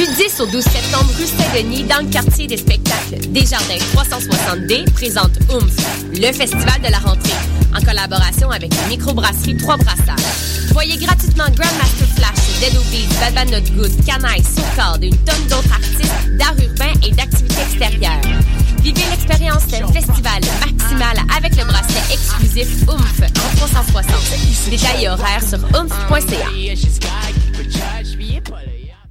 Du 10 au 12 septembre, rue Saint-Denis, dans le quartier des spectacles. Desjardins 360D présente Oomph, le festival de la rentrée, en collaboration avec la microbrasserie Trois Brasseurs. Voyez gratuitement Grandmaster Flash, Dead O'Beat, Bad Not Good, Canaille, Soukard et une tonne d'autres artistes d'art urbain et d'activités extérieures. Vivez l'expérience d'un festival maximal avec le bracelet exclusif Oomph en 360. Détails et horaires sur oomph.ca.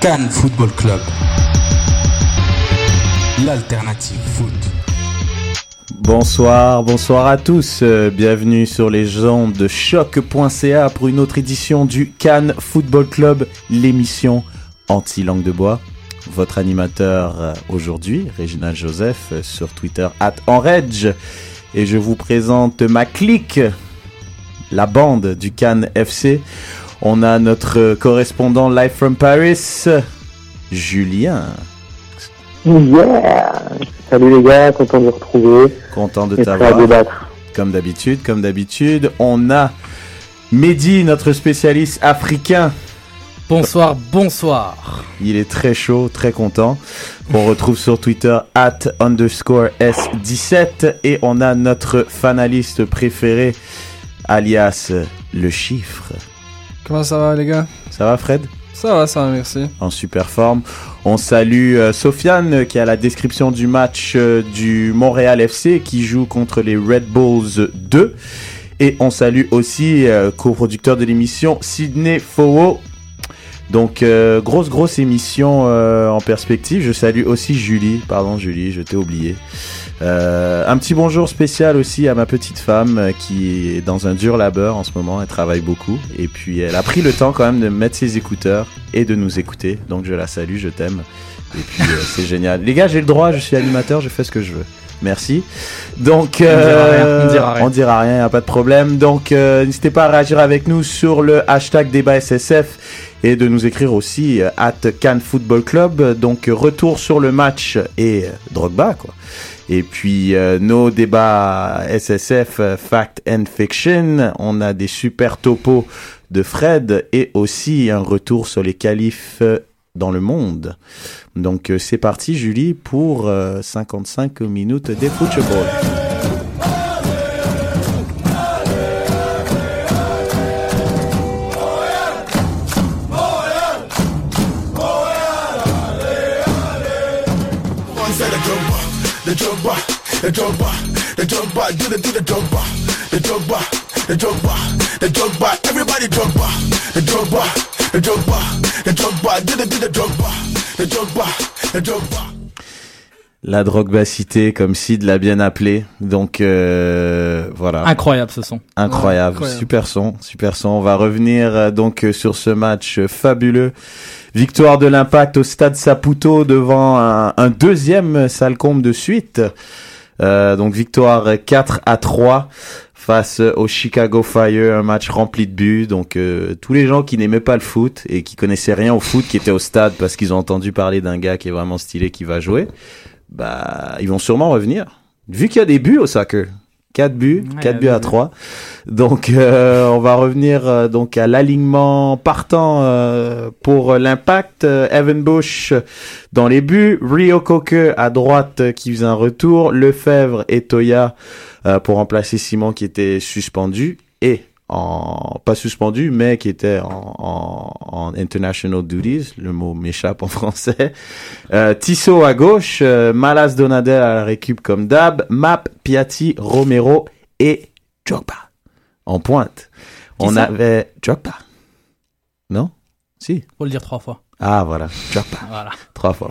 Cannes Football Club, l'alternative foot. Bonsoir à tous. Bienvenue sur les ondes de choc.ca pour une autre édition du Cannes Football Club, l'émission anti-langue de bois. Votre animateur aujourd'hui, Réginald Joseph, sur Twitter @enredge. Et je vous présente ma clique, la bande du Cannes FC. On a notre correspondant live from Paris, Julien. Yeah! Salut les gars, content de vous retrouver. Content de t'avoir. Comme d'habitude. On a Mehdi, notre spécialiste africain. Bonsoir. Il est très chaud, très content. On retrouve sur Twitter @_S17. Et on a notre fanaliste préféré, alias le chiffre. Comment ça va les gars? Ça va Fred? Ça va, merci. En super forme. On salue Sofiane qui a la description du match du Montréal FC qui joue contre les Red Bulls 2. Et on salue aussi coproducteur de l'émission Sidney Fowo. Donc grosse émission en perspective. Je salue aussi Julie. Pardon Julie, je t'ai oublié. Un petit bonjour spécial aussi à ma petite femme qui est dans un dur labeur en ce moment. Elle travaille beaucoup et puis elle a pris le temps quand même de mettre ses écouteurs et de nous écouter. Donc je la salue, je t'aime. Et puis c'est génial. Les gars, j'ai le droit, je suis animateur, je fais ce que je veux. Merci. Donc on dira rien, y a pas de problème. Donc n'hésitez pas à réagir avec nous sur le hashtag débat SSF et de nous écrire aussi @CannesFootballClub. Donc retour sur le match et Drogba quoi. Et puis nos débats SSF, Fact and Fiction, on a des super topos de Fred et aussi un retour sur les qualifs dans le monde. Donc c'est parti Julie pour 55 minutes de football. La Drogba cité, comme Sid l'a bien appelé. Donc voilà. Incroyable ce son. Incroyable. Super son. On va revenir donc sur ce match fabuleux. Victoire de l'Impact au stade Saputo devant un deuxième sale comble de suite. Donc victoire 4-3 face au Chicago Fire, un match rempli de buts. Donc tous les gens qui n'aimaient pas le foot et qui connaissaient rien au foot, qui étaient au stade parce qu'ils ont entendu parler d'un gars qui est vraiment stylé, qui va jouer, bah ils vont sûrement revenir. Vu qu'il y a des buts au soccer, 4 buts à 3. Donc on va revenir donc à l'alignement partant pour l'Impact. Evan Bush dans les buts, Rio Coque à droite qui faisait un retour, Lefebvre et Toya pour remplacer Simon qui était suspendu et pas suspendu mais qui était en international duties, le mot m'échappe en français. Tissot à gauche, Mallace Donadel à la récup comme d'hab, Mapp, Piatti, Romero et Chogpa en pointe. On avait Chogpa. Non? Si. Faut le dire 3 fois. Ah voilà, Chogpa. Voilà. 3 fois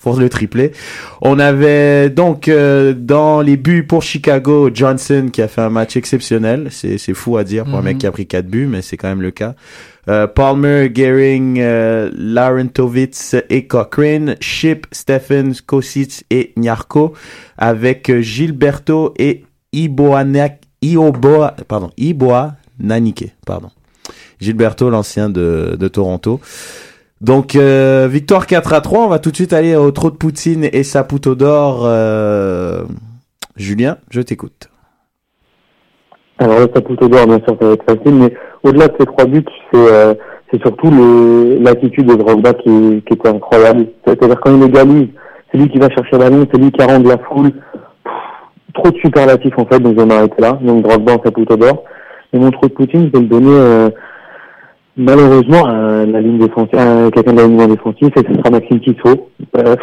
pour le triplé. On avait donc dans les buts pour Chicago, Johnson qui a fait un match exceptionnel. C'est fou à dire pour un mec qui a pris 4 buts, mais c'est quand même le cas. Palmer, Gehring, Laurentovitz et Cochrane, Shipp, Stephens, Kosic et Niarco, avec Gilberto et Iboa Nanique, pardon. Gilberto, l'ancien de Toronto. Donc, victoire 4-3. On va tout de suite aller au trou de Poutine et sa poutre d'or. Julien, je t'écoute. Alors là, sa poutre d'or, bien sûr, ça va être facile, mais au-delà de ces trois buts, c'est surtout l'attitude de Drogba qui était incroyable. C'est-à-dire quand il égalise, c'est lui qui va chercher la ligne, c'est lui qui arrombe la foule. Trop de superlatifs, en fait, donc on arrête là. Donc Drogba en sa poutre d'or. Et mon trou de Poutine, je vais le donner... malheureusement, la ligne défensive, quelqu'un de la ligne défensive, et ce sera Maxim Tissot.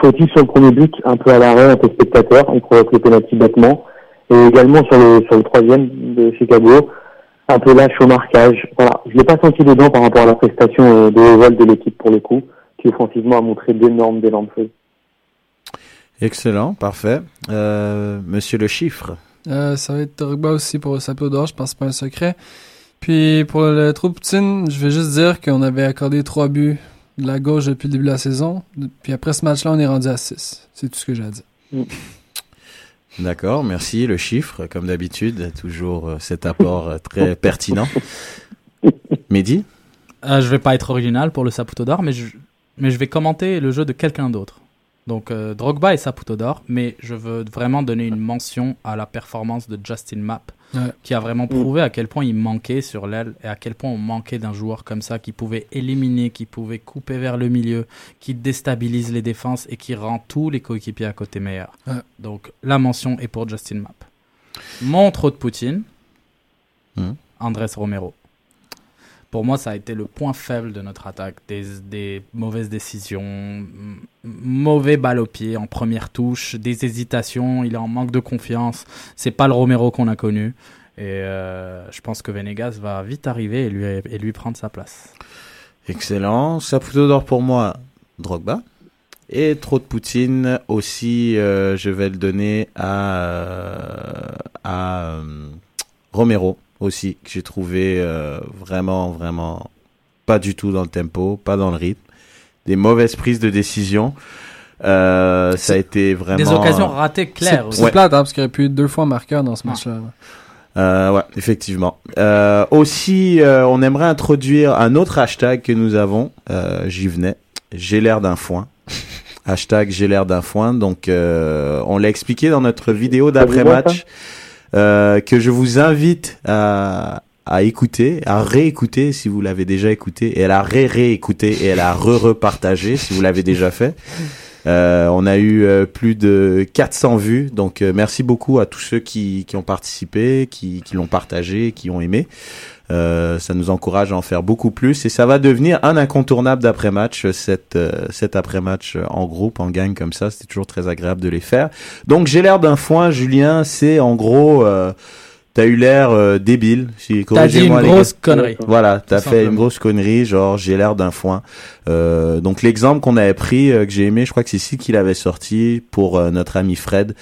Fautif sur le premier but, un peu à l'arrêt, un peu spectateur, il provoque le pénalty bêtement. Et également sur le troisième de Chicago, un peu lâche au marquage. Voilà. Je l'ai pas senti dedans par rapport à la prestation de Oval de l'équipe pour le coup, qui offensivement a montré d'énormes choses. Excellent, parfait. Monsieur le chiffre. Ça va être Drogba aussi pour sa peau d'or, je pense pas un secret. Puis pour le trou Poutine, je vais juste dire qu'on avait accordé 3 buts de la gauche depuis le début de la saison. Puis après ce match-là, on est rendu à 6. C'est tout ce que j'ai à dire. D'accord, merci. Le chiffre, comme d'habitude, toujours cet apport très pertinent. Mehdi? Je vais pas être original pour le Saputo d'or, mais je vais commenter le jeu de quelqu'un d'autre. Donc Drogba et Saputo d'or, mais je veux vraiment donner une mention à la performance de Justin Mapp. Ouais. Qui a vraiment prouvé à quel point il manquait sur l'aile et à quel point on manquait d'un joueur comme ça qui pouvait éliminer, qui pouvait couper vers le milieu, qui déstabilise les défenses et qui rend tous les coéquipiers à côté meilleurs. Ouais. Donc la mention est pour Justin Mapp. Mon trou de Poutine, Andrés Romero. Pour moi, ça a été le point faible de notre attaque. Des mauvaises décisions, mauvais balle au pied en première touche, des hésitations, il est en manque de confiance. C'est pas le Romero qu'on a connu. Et je pense que Venegas va vite arriver et lui prendre sa place. Excellent. Saputo d'or pour moi, Drogba. Et trop de Poutine aussi, je vais le donner à Romero. Aussi, que j'ai trouvé vraiment pas du tout dans le tempo, pas dans le rythme. Des mauvaises prises de décision. Ça a été vraiment... Des occasions ratées claires. C'est plate, hein, parce qu'il y a pu 2 fois marqueur dans ce match-là. Ouais, effectivement. Aussi, on aimerait introduire un autre hashtag que nous avons. J'y venais. J'ai l'air d'un foin. Hashtag j'ai l'air d'un foin. Donc, on l'a expliqué dans notre vidéo d'après-match. Que je vous invite à écouter, à réécouter si vous l'avez déjà écouté, et elle a réécouté et elle a repartagé si vous l'avez déjà fait. On a eu plus de 400 vues, donc merci beaucoup à tous ceux qui ont participé, qui l'ont partagé, qui ont aimé. Ça nous encourage à en faire beaucoup plus et ça va devenir un incontournable d'après-match, cet après-match en groupe, en gang comme ça, c'est toujours très agréable de les faire. Donc j'ai l'air d'un foin, Julien, c'est en gros... T'as eu l'air débile. T'as dit une grosse connerie. Voilà, t'as fait une grosse connerie, genre j'ai l'air d'un foin. Donc l'exemple qu'on avait pris, que j'ai aimé, je crois que c'est ici qu'il avait sorti pour notre ami Fred.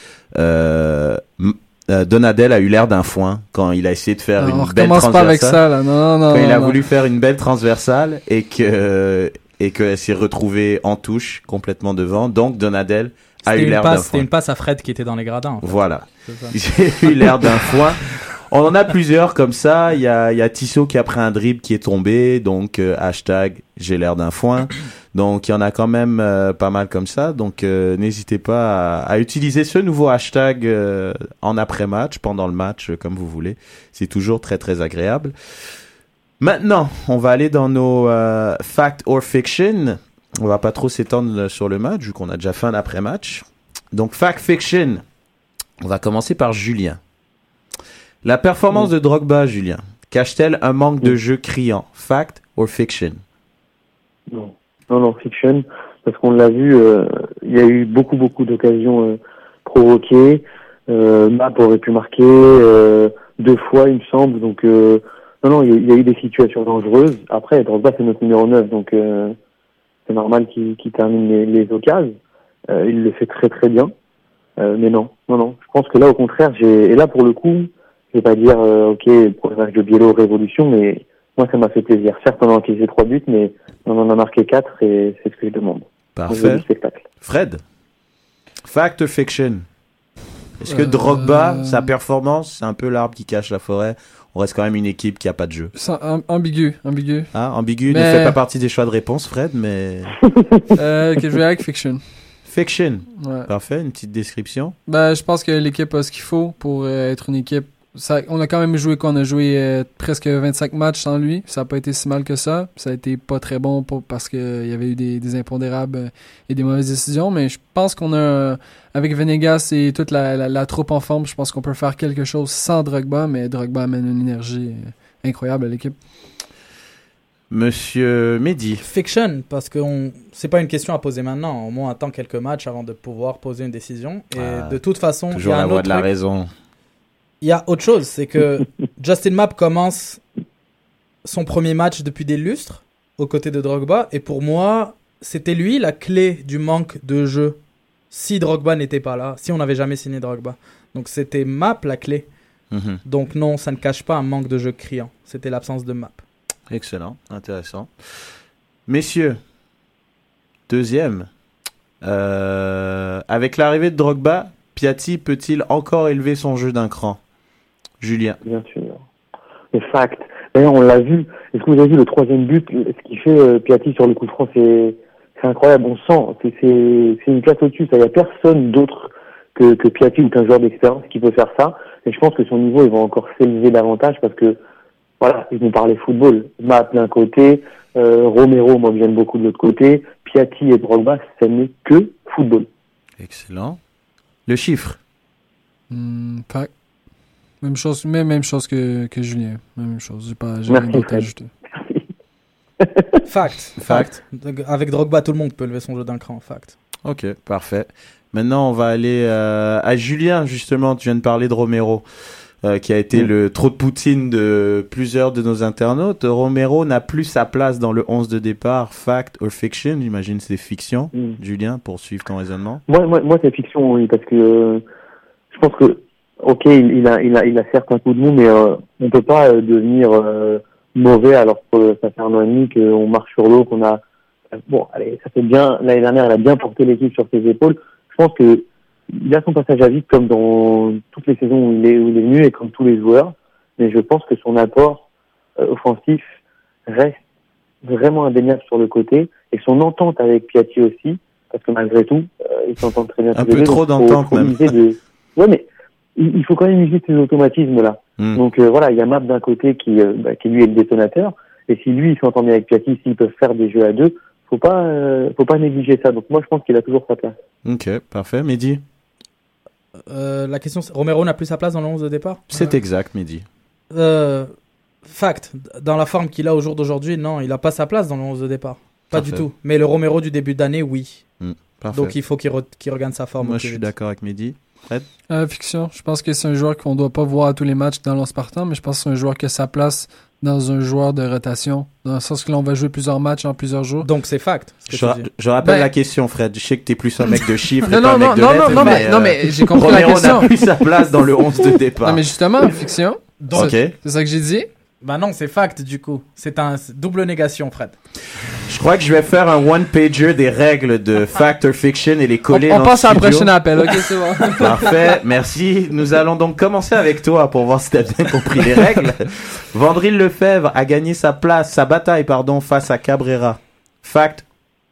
Donadel a eu l'air d'un foin quand il a essayé de faire une belle transversale. On commence pas avec ça là, non. Quand il a voulu faire une belle transversale et qu'elle s'est retrouvée en touche complètement devant. Donc Donadel. C'était une passe à Fred qui était dans les gradins. En fait. Voilà. J'ai eu l'air d'un foin. On en a plusieurs comme ça. Il y a Tissot qui a pris un dribble qui est tombé. Donc, hashtag j'ai l'air d'un foin. Donc, il y en a quand même pas mal comme ça. Donc, n'hésitez pas à utiliser ce nouveau hashtag en après-match, pendant le match, comme vous voulez. C'est toujours très, très agréable. Maintenant, on va aller dans nos Fact or Fiction. On va pas trop s'étendre sur le match, vu qu'on a déjà fait un après-match. Donc, Fact Fiction. On va commencer par Julien. La performance de Drogba, Julien, cache-t-elle un manque de jeu criant? Fact or Fiction? Non, Fiction. Parce qu'on l'a vu, il y a eu beaucoup d'occasions provoquées. Mapp aurait pu marquer 2 fois, il me semble. Donc, non, il y a eu des situations dangereuses. Après, Drogba, c'est notre numéro 9, donc... c'est normal qu'il termine les occasions. Il le fait très très bien. Mais non. Je pense que là, au contraire, et là pour le coup, je vais pas dire ok, pour le match de Biello, révolution, mais moi, ça m'a fait plaisir. Certes, on a encaissé 3 buts, mais on en a marqué 4 et c'est ce que je demande. Parfait. Fred, fact or fiction? Est-ce que Drogba, sa performance, c'est un peu l'arbre qui cache la forêt? On reste quand même une équipe qui n'a pas de jeu. C'est ambigu. Ah, ambigu, mais... ne fait pas partie des choix de réponse, Fred, mais... que je vais avec fiction. Fiction, ouais. Parfait, une petite description. Ben, je pense que l'équipe a ce qu'il faut pour être une équipe... Ça, on a quand même joué, presque 25 matchs sans lui. Ça n'a pas été si mal que ça. Ça a été pas très bon parce qu'il y avait eu des impondérables et des mauvaises décisions. Mais je pense qu'on a, avec Venegas et toute la troupe en forme, je pense qu'on peut faire quelque chose sans Drogba. Mais Drogba amène une énergie incroyable à l'équipe. Monsieur Mehdi. Fiction, parce que c'est pas une question à poser maintenant. Au moins, on attend quelques matchs avant de pouvoir poser une décision. Et de toute façon, toujours la voix de la raison. Il y a autre chose, c'est que Justin Mapp commence son premier match depuis des lustres aux côtés de Drogba. Et pour moi, c'était lui la clé du manque de jeu. Si Drogba n'était pas là, si on n'avait jamais signé Drogba. Donc c'était Mapp la clé. Mm-hmm. Donc non, ça ne cache pas un manque de jeu criant. C'était l'absence de Mapp. Excellent, intéressant. Messieurs, deuxième. Avec l'arrivée de Drogba, Piatti peut-il encore élever son jeu d'un cran ? Julien. Bien sûr. Les facts. D'ailleurs, on l'a vu. Est-ce que vous avez vu le 3e but, ce qu'il fait Piatti sur le coup de franc, c'est incroyable. On sent, c'est une classe au-dessus. Il n'y a personne d'autre que Piatti ou qu'un joueur d'expérience qui peut faire ça. Et je pense que son niveau, il va encore s'élever davantage parce que, voilà, ils vont parler football. Mapp d'un côté, Romero, moi, j'aime beaucoup de l'autre côté. Piatti et Drogba, ça n'est que football. Excellent. Le chiffre. Fact. Même chose que Julien. Même chose. J'ai rien d'autre à ajouter. Fact. Avec Drogba, tout le monde peut lever son jeu d'un cran. Fact. Ok, parfait. Maintenant, on va aller à Julien, justement. Tu viens de parler de Romero, qui a été le trou de Poutine de plusieurs de nos internautes. Romero n'a plus sa place dans le 11 de départ. Fact or fiction? J'imagine c'est fiction. Julien, poursuivre ton raisonnement. Moi, c'est fiction, oui, parce que je pense que, ok, il a certes un coup de mou, mais on ne peut pas devenir mauvais alors que ça fait un an et demi qu'on marche sur l'eau, qu'on a... Bon, allez, ça fait bien... L'année dernière, elle a bien porté l'équipe sur ses épaules. Je pense que il a son passage à vide comme dans toutes les saisons où il est venu et comme tous les joueurs, mais je pense que son apport offensif reste vraiment indéniable sur le côté et son entente avec Piatti aussi, parce que malgré tout, ils s'entendent très bien. Un peu trop d'entente même. Ouais, mais il faut quand même utiliser ces automatismes là. Donc voilà, il y a Mapp d'un côté qui lui est le détonateur, et si lui il s'entend bien avec Piatti, s'ils peuvent faire des jeux à deux, faut pas négliger ça. Donc moi je pense qu'il a toujours sa place. Ok, parfait, Mehdi. La question, Romero n'a plus sa place dans le 11 de départ ? C'est exact, Mehdi. Fact, dans la forme qu'il a au jour d'aujourd'hui, non, il n'a pas sa place dans le 11 de départ. Pas Parfait. Du tout. Mais le Romero du début d'année, oui. Donc il faut qu'il regagne sa forme. Moi, je suis d'accord avec Mehdi. Fred ? Fiction, je pense que c'est un joueur qu'on ne doit pas voir à tous les matchs dans l'once partant, mais je pense que c'est un joueur qui a sa place dans un joueur de rotation, dans le sens que là on va jouer plusieurs matchs en plusieurs jours. Donc c'est fact. Je rappelle la question, Fred. Je sais que t'es plus un mec de chiffres. Non, mais j'ai compris la question. Romero n'a plus sa place dans le 11 de départ. Non, mais justement, fiction. Donc, c'est ça que j'ai dit. Bah non, c'est fact du coup. C'est un double négation, Fred. Je crois que je vais faire un one-pager des règles de fact or fiction et les coller dans le studio. On passe à un prochain appel, ok, c'est bon. Parfait, merci. Nous allons donc commencer avec toi pour voir si t'as bien compris les règles. Wandrille Lefebvre a gagné sa bataille, face à Cabrera. Fact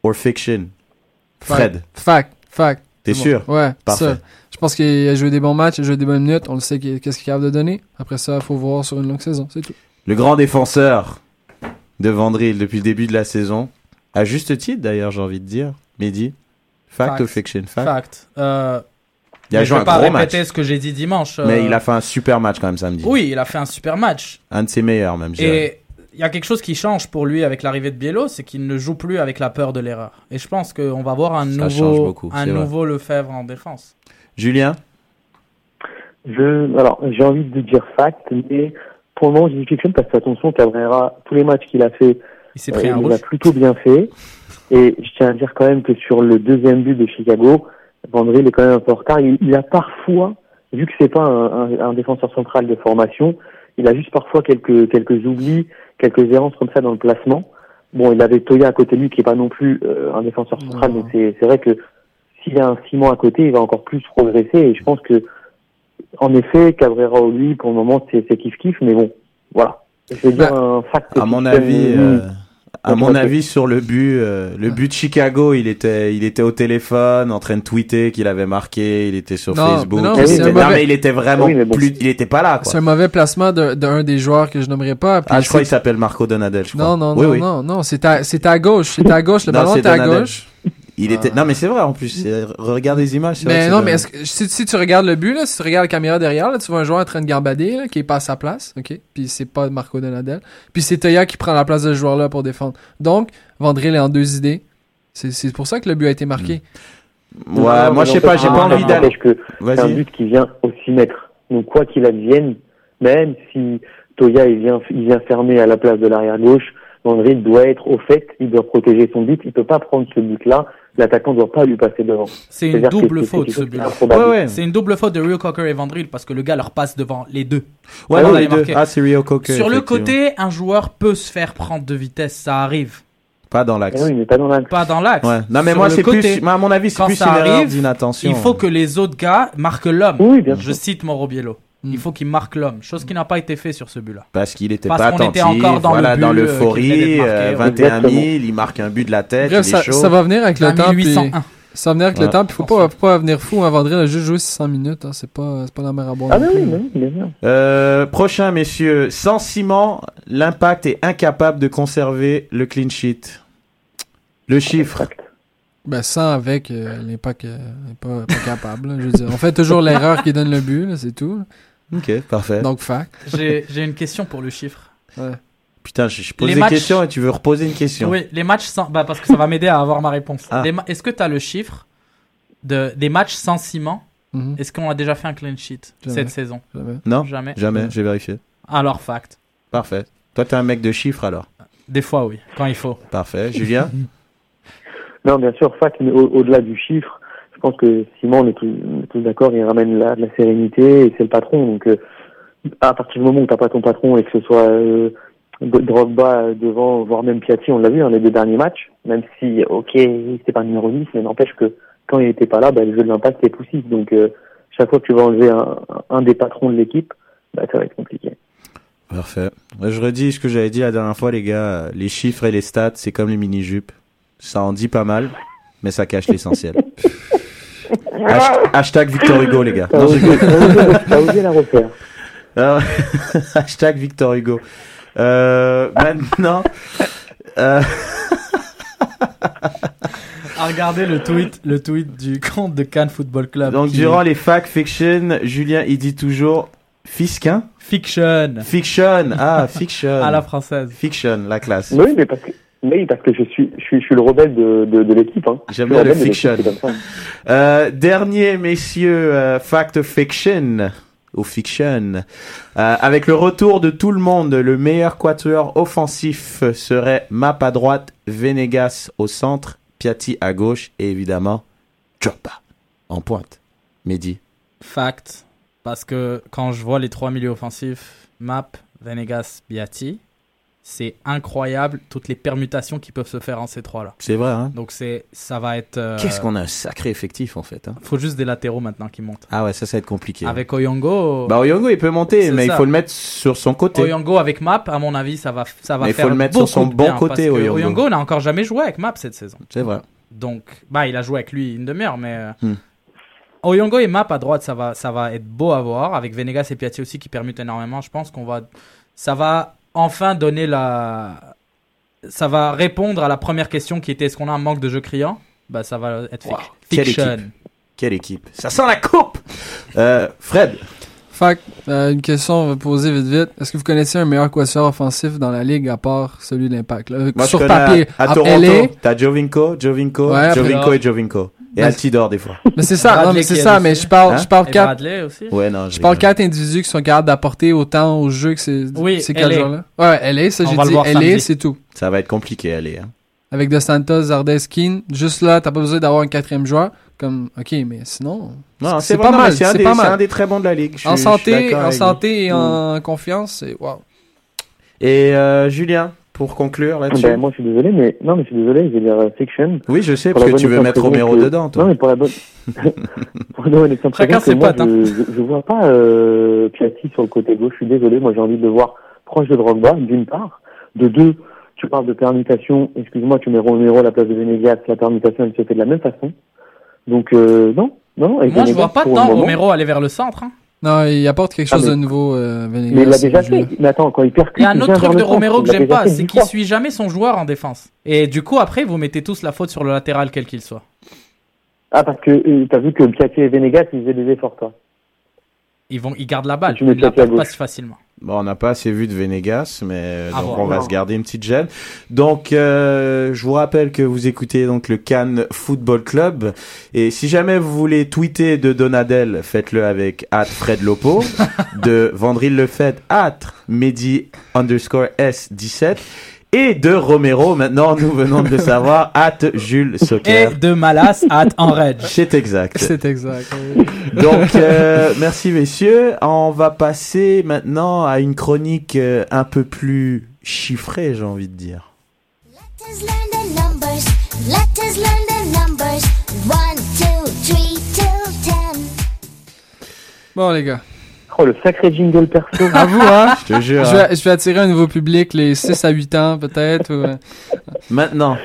or fiction? Fred. Fact. T'es sûr? Ouais, parfait. Ça. Je pense qu'il a joué des bons matchs, il a joué des bonnes minutes. On le sait qu'est-ce qu'il est capable de donner. Après ça, il faut voir sur une longue saison, c'est tout. Le grand défenseur de Wandrille depuis le début de la saison, à juste titre d'ailleurs, j'ai envie de dire, Mehdi, fact ou fiction? Fact. Il a joué un gros match. Je ne vais pas répéter ce que j'ai dit dimanche. Mais il a fait un super match quand même samedi. Oui, il a fait un super match. Un de ses meilleurs même, je dirais. Et il y a quelque chose qui change pour lui avec l'arrivée de Biello, c'est qu'il ne joue plus avec la peur de l'erreur. Et je pense qu'on va voir un nouveau Lefebvre en défense. Julien ? Alors, j'ai envie de dire fact, mais... Pour le moment, j'ai dit fiction parce que, attention, Cabrera, tous les matchs qu'il a fait, il a plutôt bien fait. Et je tiens à dire quand même que sur le 2e but de Chicago, Wandrille est quand même un peu en retard. Il a parfois, vu que c'est pas un défenseur central de formation, il a juste parfois quelques oublis. quelques errances comme ça dans le placement. Bon, il avait Toya à côté de lui qui est pas non plus un défenseur central, donc c'est vrai que s'il a un Simon à côté, il va encore plus progresser. Et je pense que, en effet, Cabrera ou lui, pour le moment, c'est kiff-kiff, mais bon, voilà. Je veux dire un fact. À mon avis, sur le but de Chicago, il était au téléphone, en train de tweeter qu'il avait marqué, il était sur Facebook. Mais il était vraiment il était pas là, quoi. C'est un mauvais placement d'un des joueurs que je nommerai pas. Je crois qu'il s'appelle Mauro Donadel, je crois. Non, c'est à gauche, le ballon était à gauche. Il était non mais c'est vrai en plus, regarde les images, c'est mais vrai, non mais est-ce que, si tu regardes le but là, si tu regardes la caméra derrière là, tu vois un joueur en train de gambader là, qui est pas à sa place, OK? Puis c'est pas Mauro Donadel. Puis c'est Toya qui prend la place de ce joueur là pour défendre. Donc Wandrille est en deux idées. C'est pour ça que le but a été marqué. Ouais, moi je sais pas, j'ai pas envie d'aller que c'est un but qui vient au 6 mètres. Donc quoi qu'il advienne, même si Toya il vient fermer à la place de l'arrière gauche, Wandrille doit être au fait, il doit protéger son but, il peut pas prendre ce but là. L'attaquant ne doit pas lui passer devant. C'est une double faute, ce but. Ouais. C'est une double faute de Rio Cocker et Wandrille parce que le gars leur passe devant les deux. Ouais, non, les deux. Ah, c'est Rio Cocker. Sur le côté, un joueur peut se faire prendre de vitesse, ça arrive. Pas dans l'axe. Oui, mais pas dans l'axe. Ouais. Non, mais sur moi, c'est côté, plus, à mon avis, c'est quand plus ça arrive, d'inattention. Il faut que les autres gars marquent l'homme. Oui, bien sûr. Je cite Mauro Biello. Il faut qu'il marque l'homme, chose qui n'a pas été fait sur ce but-là. Parce qu'il n'était pas attentif, dans l'euphorie, 21 000, il marque un but de la tête, bref, il est chaud. Ça va venir avec le temps, il ne faut pas venir fou, hein. Wandrille a juste joué 600 minutes, hein. C'est pas la mer à boire. Ah non, oui, bien. Prochain, messieurs, sans Simon, l'Impact est incapable de conserver le clean sheet. Le chiffre... Ben, sans avec, l'Impact n'est pas capable, là, je veux dire. On fait toujours l'erreur qui donne le but, là, c'est tout. OK, parfait. Donc, fact. J'ai une question pour le chiffre. Ouais. Putain, je pose des questions et tu veux reposer une question. Oui, les matchs sans... Bah, parce que ça va m'aider à avoir ma réponse. Ah. Est-ce que tu as le chiffre des matchs sans Simon? Est-ce qu'on a déjà fait un clean sheet cette saison? Jamais, j'ai vérifié. Alors, fact. Parfait. Toi, t'es un mec de chiffres, alors? Des fois, oui, quand il faut. Parfait. Julien? Non, bien sûr, fact, mais au-delà du chiffre, je pense que Simon, on est tous d'accord, il ramène de la sérénité et c'est le patron. Donc, à partir du moment où t'as pas ton patron et que ce soit Drogba devant, voire même Piatti, on l'a vu dans les deux derniers matchs, même si, OK, c'était pas numéro 10, mais n'empêche que quand il était pas là, le jeu de l'Impact est poussif. Donc, chaque fois que tu vas enlever un des patrons de l'équipe, ça va être compliqué. Parfait. Je redis ce que j'avais dit la dernière fois, les gars, les chiffres et les stats, c'est comme les mini-jupes. Ça en dit pas mal, mais ça cache l'essentiel. Hashtag Victor Hugo, les gars. Non, t'as osé la refaire. Hashtag Victor Hugo. Maintenant... Regardez le tweet du compte de Cannes Football Club. Donc, durant les fact fiction, Julien, il dit toujours... Fisquin? Fiction. Ah, fiction. À la française. Fiction, la classe. Oui, mais parce que... Mais parce que je suis le rebelle de l'équipe. Hein. J'aime bien le fiction. Dernier, messieurs, fact fiction ou fiction. Avec le retour de tout le monde, le meilleur quatuor offensif serait Mapp à droite, Venegas au centre, Piatti à gauche et évidemment Chogpa en pointe. Mehdi. Fact, parce que quand je vois les trois milieux offensifs, Mapp, Venegas, Piatti. C'est incroyable toutes les permutations qui peuvent se faire en ces trois-là. C'est vrai, hein. Donc ça va être... Qu'est-ce qu'on a un sacré effectif, en fait. Hein. Faut juste des latéraux maintenant qui montent. Ah ouais, ça va être compliqué. Avec Oyongo... Bah Oyongo, il peut monter, c'est mais ça. Il faut le mettre sur son côté. Oyongo avec Mapp, à mon avis, ça va faire beaucoup de bien. Il faut le mettre sur son bon côté, Oyongo. Oyongo n'a encore jamais joué avec Mapp cette saison. C'est vrai. Donc, il a joué avec lui une demi-heure, mais... Oyongo et Mapp à droite, ça va être beau à voir. Avec Venegas et Piatti aussi qui permutent énormément. Je pense qu'on va... Ça va... Enfin, ça va répondre à la première question qui était est-ce qu'on a un manque de jeu criant? Ça va être fiction. Quelle équipe! Ça sent la coupe. Fred. Fact. Une question on va poser vite. Est-ce que vous connaissez un meilleur quatuor offensif dans la ligue à part celui de l'Impact? Là, moi, sur papier, à Toronto, LA, t'as Giovinco et Giovinco. Et Altidore, des fois. Mais c'est ça, mais je parle quatre. Ouais, je parle quatre individus qui sont capables d'apporter autant au jeu que ces quatre joueurs-là. Ouais, LA, c'est tout. Ça va être compliqué, LA. Hein. Avec De Santos, Zardes, Keane, juste là, t'as pas besoin d'avoir un quatrième joueur. Comme, OK, mais sinon. Non, c'est pas mal. C'est pas mal. C'est un des très bons de la ligue. En santé et en confiance, c'est waouh. Et Julien, pour conclure là-dessus. Ben, moi, je suis désolé, mais non, mais je suis désolé, je vais dire Section. Oui, je sais, parce que tu veux mettre Romero dedans, toi. Non, mais pour la bonne. pour la bonne chacun ses potes. Hein. Je vois pas Piatti sur le côté gauche. Je suis désolé, moi, j'ai envie de le voir proche de Drogba, d'une part, de deux. Tu parles de permutation, excuse-moi, tu mets Romero à la place de Venegas, la permutation, elle se fait de la même façon. Donc, non. Et moi, Venegas, je vois pas tant Romero aller vers le centre. Hein. Non, il apporte quelque chose de nouveau, Venegas. Mais il l'a déjà fait. Mais attends, quand il percute. Il y a un autre truc de Romero que j'aime pas, c'est qu'il suit jamais son joueur en défense. Et du coup, après, vous mettez tous la faute sur le latéral, quel qu'il soit. Ah, parce que t'as vu que Piatti et Venegas, ils faisaient des efforts, toi. Ils gardent la balle, ils la perdent pas si facilement. Bon, on n'a pas assez vu de Venegas, mais donc on va se garder une petite gêne. Donc, je vous rappelle que vous écoutez donc le Cannes Football Club. Et si jamais vous voulez tweeter de Donadel, faites-le avec @FredLopo, de Wandrille Lefebvre @Mehdi_S17. Et de Romero, maintenant, nous venons de le savoir, @JulesSoccer. Et de Mallace, @Enred. C'est exact. Donc, merci messieurs. On va passer maintenant à une chronique un peu plus chiffrée, j'ai envie de dire. Let us learn the numbers. 1, 2, 3, 2, 10. Bon, les gars. Oh, le sacré jingle perso. À vous, hein. Je te jure. Je vais attirer un nouveau public, les 6 à 8 ans, peut-être. Ou... Maintenant,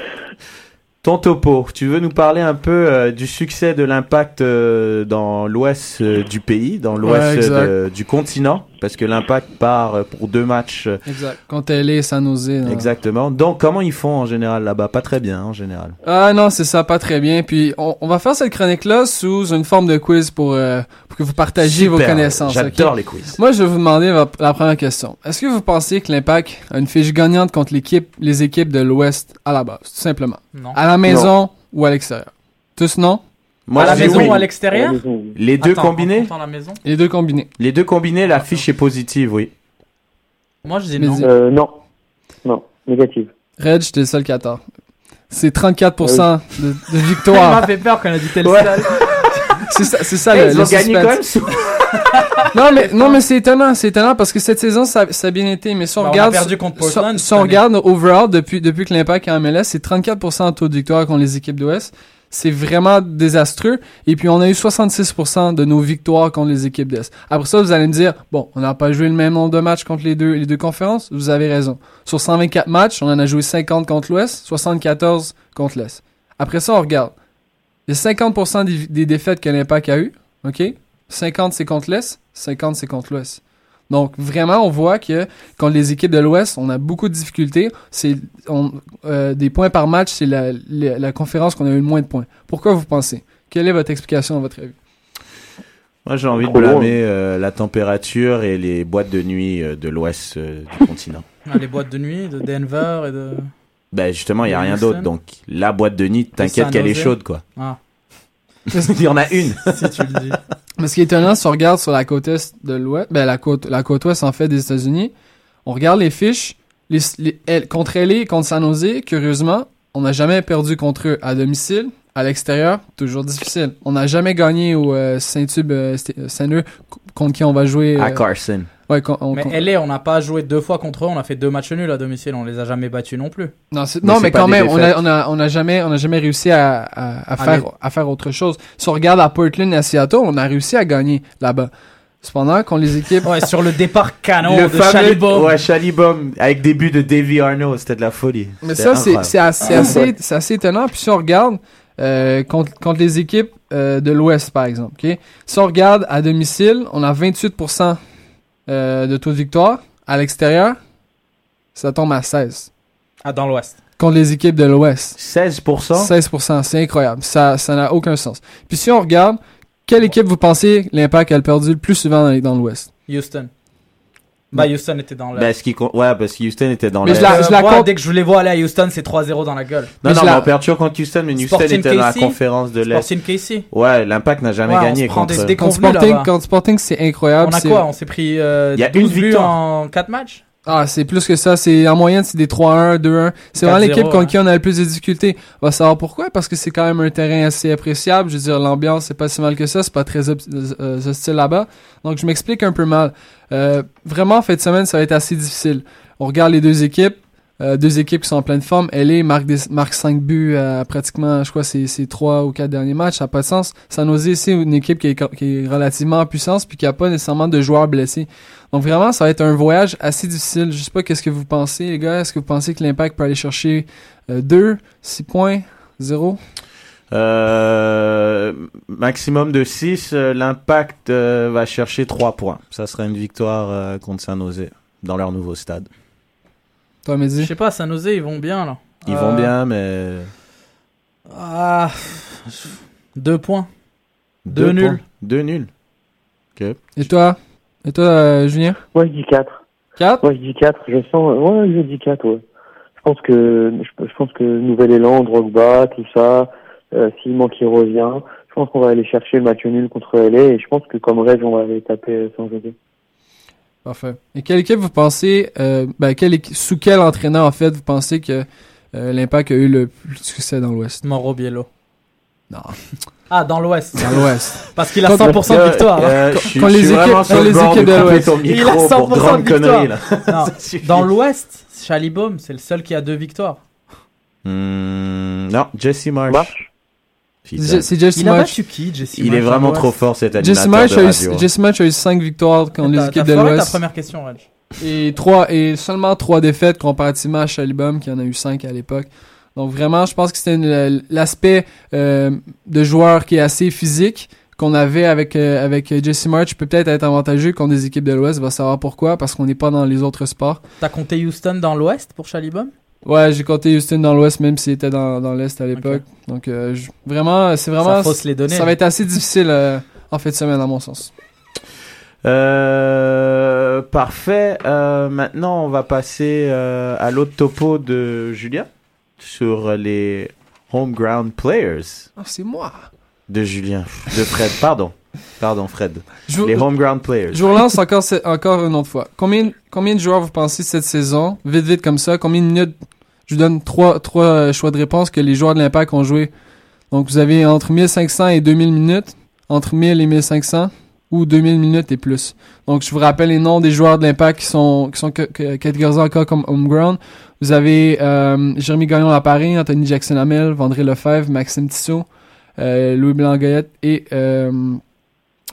ton topo. Tu veux nous parler un peu du succès de l'Impact dans l'ouest du pays, dans l'ouest du continent, parce que l'Impact part pour 2 matchs. Exact. Quand elle est San Jose. Exactement. Donc, comment ils font en général là-bas? Pas très bien, en général. Ah non, c'est ça, pas très bien. Puis, on va faire cette chronique-là sous une forme de quiz pour que vous partagiez vos connaissances. J'adore les quiz. Moi, je vais vous demander la première question. Est-ce que vous pensez que l'Impact a une fiche gagnante contre les équipes de l'Ouest à la base, tout simplement? Non. À la maison ou à l'extérieur? Tous non? Moi, à la maison ou à l'extérieur? Les deux combinés? Les deux combinés. Les deux combinés, la fiche est positive, oui. Moi, je dis non. Non, négative. Red, j'étais le seul qui a tort. C'est 34% de victoire. Ça m'a fait peur quand on a dit tel seul. C'est ça le suspense. Non mais c'est étonnant parce que cette saison ça a bien été, mais si on regarde overall depuis que l'Impact est en MLS, c'est 34% de taux de victoire contre les équipes d'Ouest. C'est vraiment désastreux. Et puis, on a eu 66% de nos victoires contre les équipes d'Est. Après ça, vous allez me dire, bon, on n'a pas joué le même nombre de matchs contre les deux conférences. Vous avez raison. Sur 124 matchs, on en a joué 50 contre l'Ouest, 74 contre l'Est. Après ça, on regarde. Il y a 50% des défaites que l'Impact a eues. OK? 50, c'est contre l'Est. 50, c'est contre l'Ouest. Donc, vraiment, on voit que contre les équipes de l'Ouest, on a beaucoup de difficultés. Des points par match, c'est la conférence qu'on a eu le moins de points. Pourquoi vous pensez? Quelle est votre explication à votre avis? Moi, j'ai envie de blâmer la température et les boîtes de nuit de l'Ouest du continent. Ah, les boîtes de nuit de Denver et de... Ben justement, il n'y a rien d'autre. Donc, la boîte de nuit, t'inquiète qu'elle est chaude, quoi. Ah. Il y en a une. Si tu le dis. Mais ce qui est étonnant, si on regarde sur la côte est de l'Ouest, la côte ouest en fait des États-Unis, on regarde les fiches, contre LA et contre San Jose, curieusement, on n'a jamais perdu contre eux à domicile, à l'extérieur, toujours difficile. On n'a jamais gagné au Saint-Tube Saint-Leu contre qui on va jouer. À Carson. Ouais, mais LA, on n'a pas joué 2 fois contre eux, on a fait 2 matchs nuls à domicile, on les a jamais battus non plus. Non mais quand même, on a jamais réussi à faire autre chose. Si on regarde à Portland et à Seattle, on a réussi à gagner là-bas. Cependant, quand les équipes... Ouais, sur le départ canon de Schällibaum. Ouais, Schällibaum, avec des buts de Davy Arnaud, c'était de la folie. Mais c'était c'est assez étonnant. Puis si on regarde contre les équipes de l'Ouest, par exemple, okay? Si on regarde à domicile, on a 28% de taux de victoire. À l'extérieur, ça tombe à 16. Ah, dans l'Ouest. Contre les équipes de l'Ouest. 16%, c'est incroyable. Ça n'a aucun sens. Puis si on regarde... Quelle équipe vous pensez l'Impact a perdu le plus souvent dans l'Ouest? Houston. Bah, Houston était dans l'Est. Parce que Houston était dans l'Est. Dès que je les vois aller à Houston, c'est 3-0 dans la gueule. Non, on perd toujours contre Houston, mais Houston était dans la conférence de l'Est. Sporting KC. Ouais, l'l'Impact n'a jamais gagné contre Sporting, c'est incroyable. On a quoi? On s'est pris 12 buts en 4 matchs? Ah, c'est plus que ça. En moyenne, c'est des 3-1, 2-1. C'est vraiment l'équipe contre qui on a le plus de difficultés. On va savoir pourquoi, parce que c'est quand même un terrain assez appréciable. Je veux dire, l'ambiance, c'est pas si mal que ça. C'est pas très hostile là-bas. Donc, je m'explique un peu mal. Vraiment, en fin de semaine, ça va être assez difficile. On regarde les deux équipes. Deux équipes qui sont en pleine forme. LA marque 5 buts à pratiquement, je crois, c'est 3 ou 4 derniers matchs. Ça n'a pas de sens. San Jose, c'est une équipe qui est relativement en puissance puis qui n'a pas nécessairement de joueurs blessés. Donc vraiment, ça va être un voyage assez difficile. Je ne sais pas qu'est-ce que vous pensez, les gars. Est-ce que vous pensez que l'Impact peut aller chercher 2, 6 points, 0? Maximum de 6. L'Impact va chercher 3 points. Ça serait une victoire contre San Jose dans leur nouveau stade. Toi, Mehdi? Je sais pas, San Jose, ils vont bien, là. Ils vont bien, mais... 2 points. 2 nuls. 2 nuls. OK. Et toi Julien? Ouais, je dis 4. 4? Ouais, je dis 4. Je dis 4, ouais. Je pense que Nouvelle-Élan, Drogba, tout ça, Simon qui revient, je pense qu'on va aller chercher le match nul contre LA et je pense que comme Reds, on va aller taper San Jose. Parfait. Et quelle équipe vous pensez, sous quel entraîneur en fait vous pensez que l'Impact a eu le plus de succès dans l'Ouest? Mauro Biello. Non. Ah, dans l'Ouest. Dans l'Ouest. Parce qu'il a 100% de victoire. Quand les équipes de l'Ouest. Il a 100% de victoire. Là. Dans l'Ouest, Schällibaum, c'est le seul qui a 2 victoires. Non, Jesse Marsch. C'est Jesse Marsch. Il est vraiment trop fort cette année. Jesse Marsch a eu 5 victoires contre les équipes de l'Ouest. C'est ta première question, Reg. Et seulement 3 défaites comparativement à Schällibaum qui en a eu 5 à l'époque. Donc vraiment, je pense que c'était l'aspect de joueur qui est assez physique qu'on avait avec Jesse Marsch peut peut-être être avantageux contre des équipes de l'Ouest. On va savoir pourquoi, parce qu'on n'est pas dans les autres sports. T'as compté Houston dans l'Ouest pour Schällibaum? Ouais, j'ai compté Houston dans l'Ouest, même s'il était dans l'Est à l'époque. Okay. Donc, vraiment, c'est vraiment... Ça fausse les données. Ça va être assez difficile en fin de semaine, à mon sens. Parfait. Maintenant, on va passer à l'autre topo de Julien sur les home ground players. Ah, c'est moi. De Julien. De Fred, pardon. Pardon, Fred. Les home ground players. Je vous relance encore une autre fois. Combien de joueurs vous pensez cette saison? Vite comme ça. Combien de minutes? Je vous donne 3 choix de réponse que les joueurs de l'Impact ont joué. Donc, vous avez entre 1500 et 2000 minutes. Entre 1000 et 1500. Ou 2000 minutes et plus. Donc, je vous rappelle les noms des joueurs de l'Impact qui sont catégorisés encore comme home ground. Vous avez Jérémy Gagnon-Laparé, Anthony Jackson-Hamel, Wandrille Lefebvre, Maxim Tissot, Louis Blanc-Goyette et...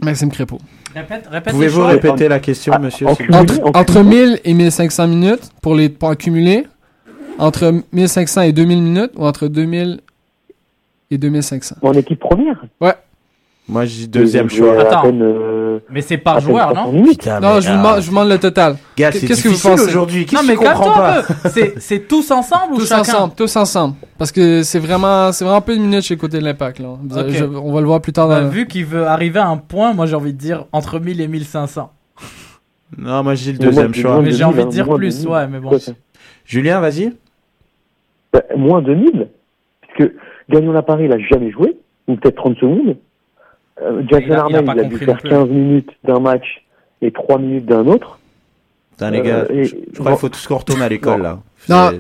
Maxime Crépeau. Répète. Pouvez-vous répéter la question, monsieur? Entre 1000 et 1500 minutes, pour les points cumulés, entre 1500 et 2000 minutes, ou entre 2000 et 2500? En équipe première? Ouais. Moi, je dis deuxième choix. Attends, mais c'est par joueur, non? Putain, non, je vous demande le total. Gars, qu'est-ce que vous pensez aujourd'hui? Qu'est-ce que je comprends pas? C'est tous ensemble ou chacun? Tous ensemble. Parce que c'est vraiment peu de minutes chez le côté de l'Impact, là. Okay. On va le voir plus tard. Vu qu'il veut arriver à un point, moi, j'ai envie de dire entre 1000 et 1500. Non, moi, j'ai le deuxième choix. Mais j'ai envie de dire plus, ouais, mais bon. Julien, vas-y. Moins 2000? Puisque Gagnon-Laparé, il a jamais joué. Ou peut-être 30 secondes. Jackson Armel, il a dû faire 15 minutes d'un match et 3 minutes d'un autre. Putain, les gars, je crois qu'il faut tous qu'on retourne à l'école, là. Non,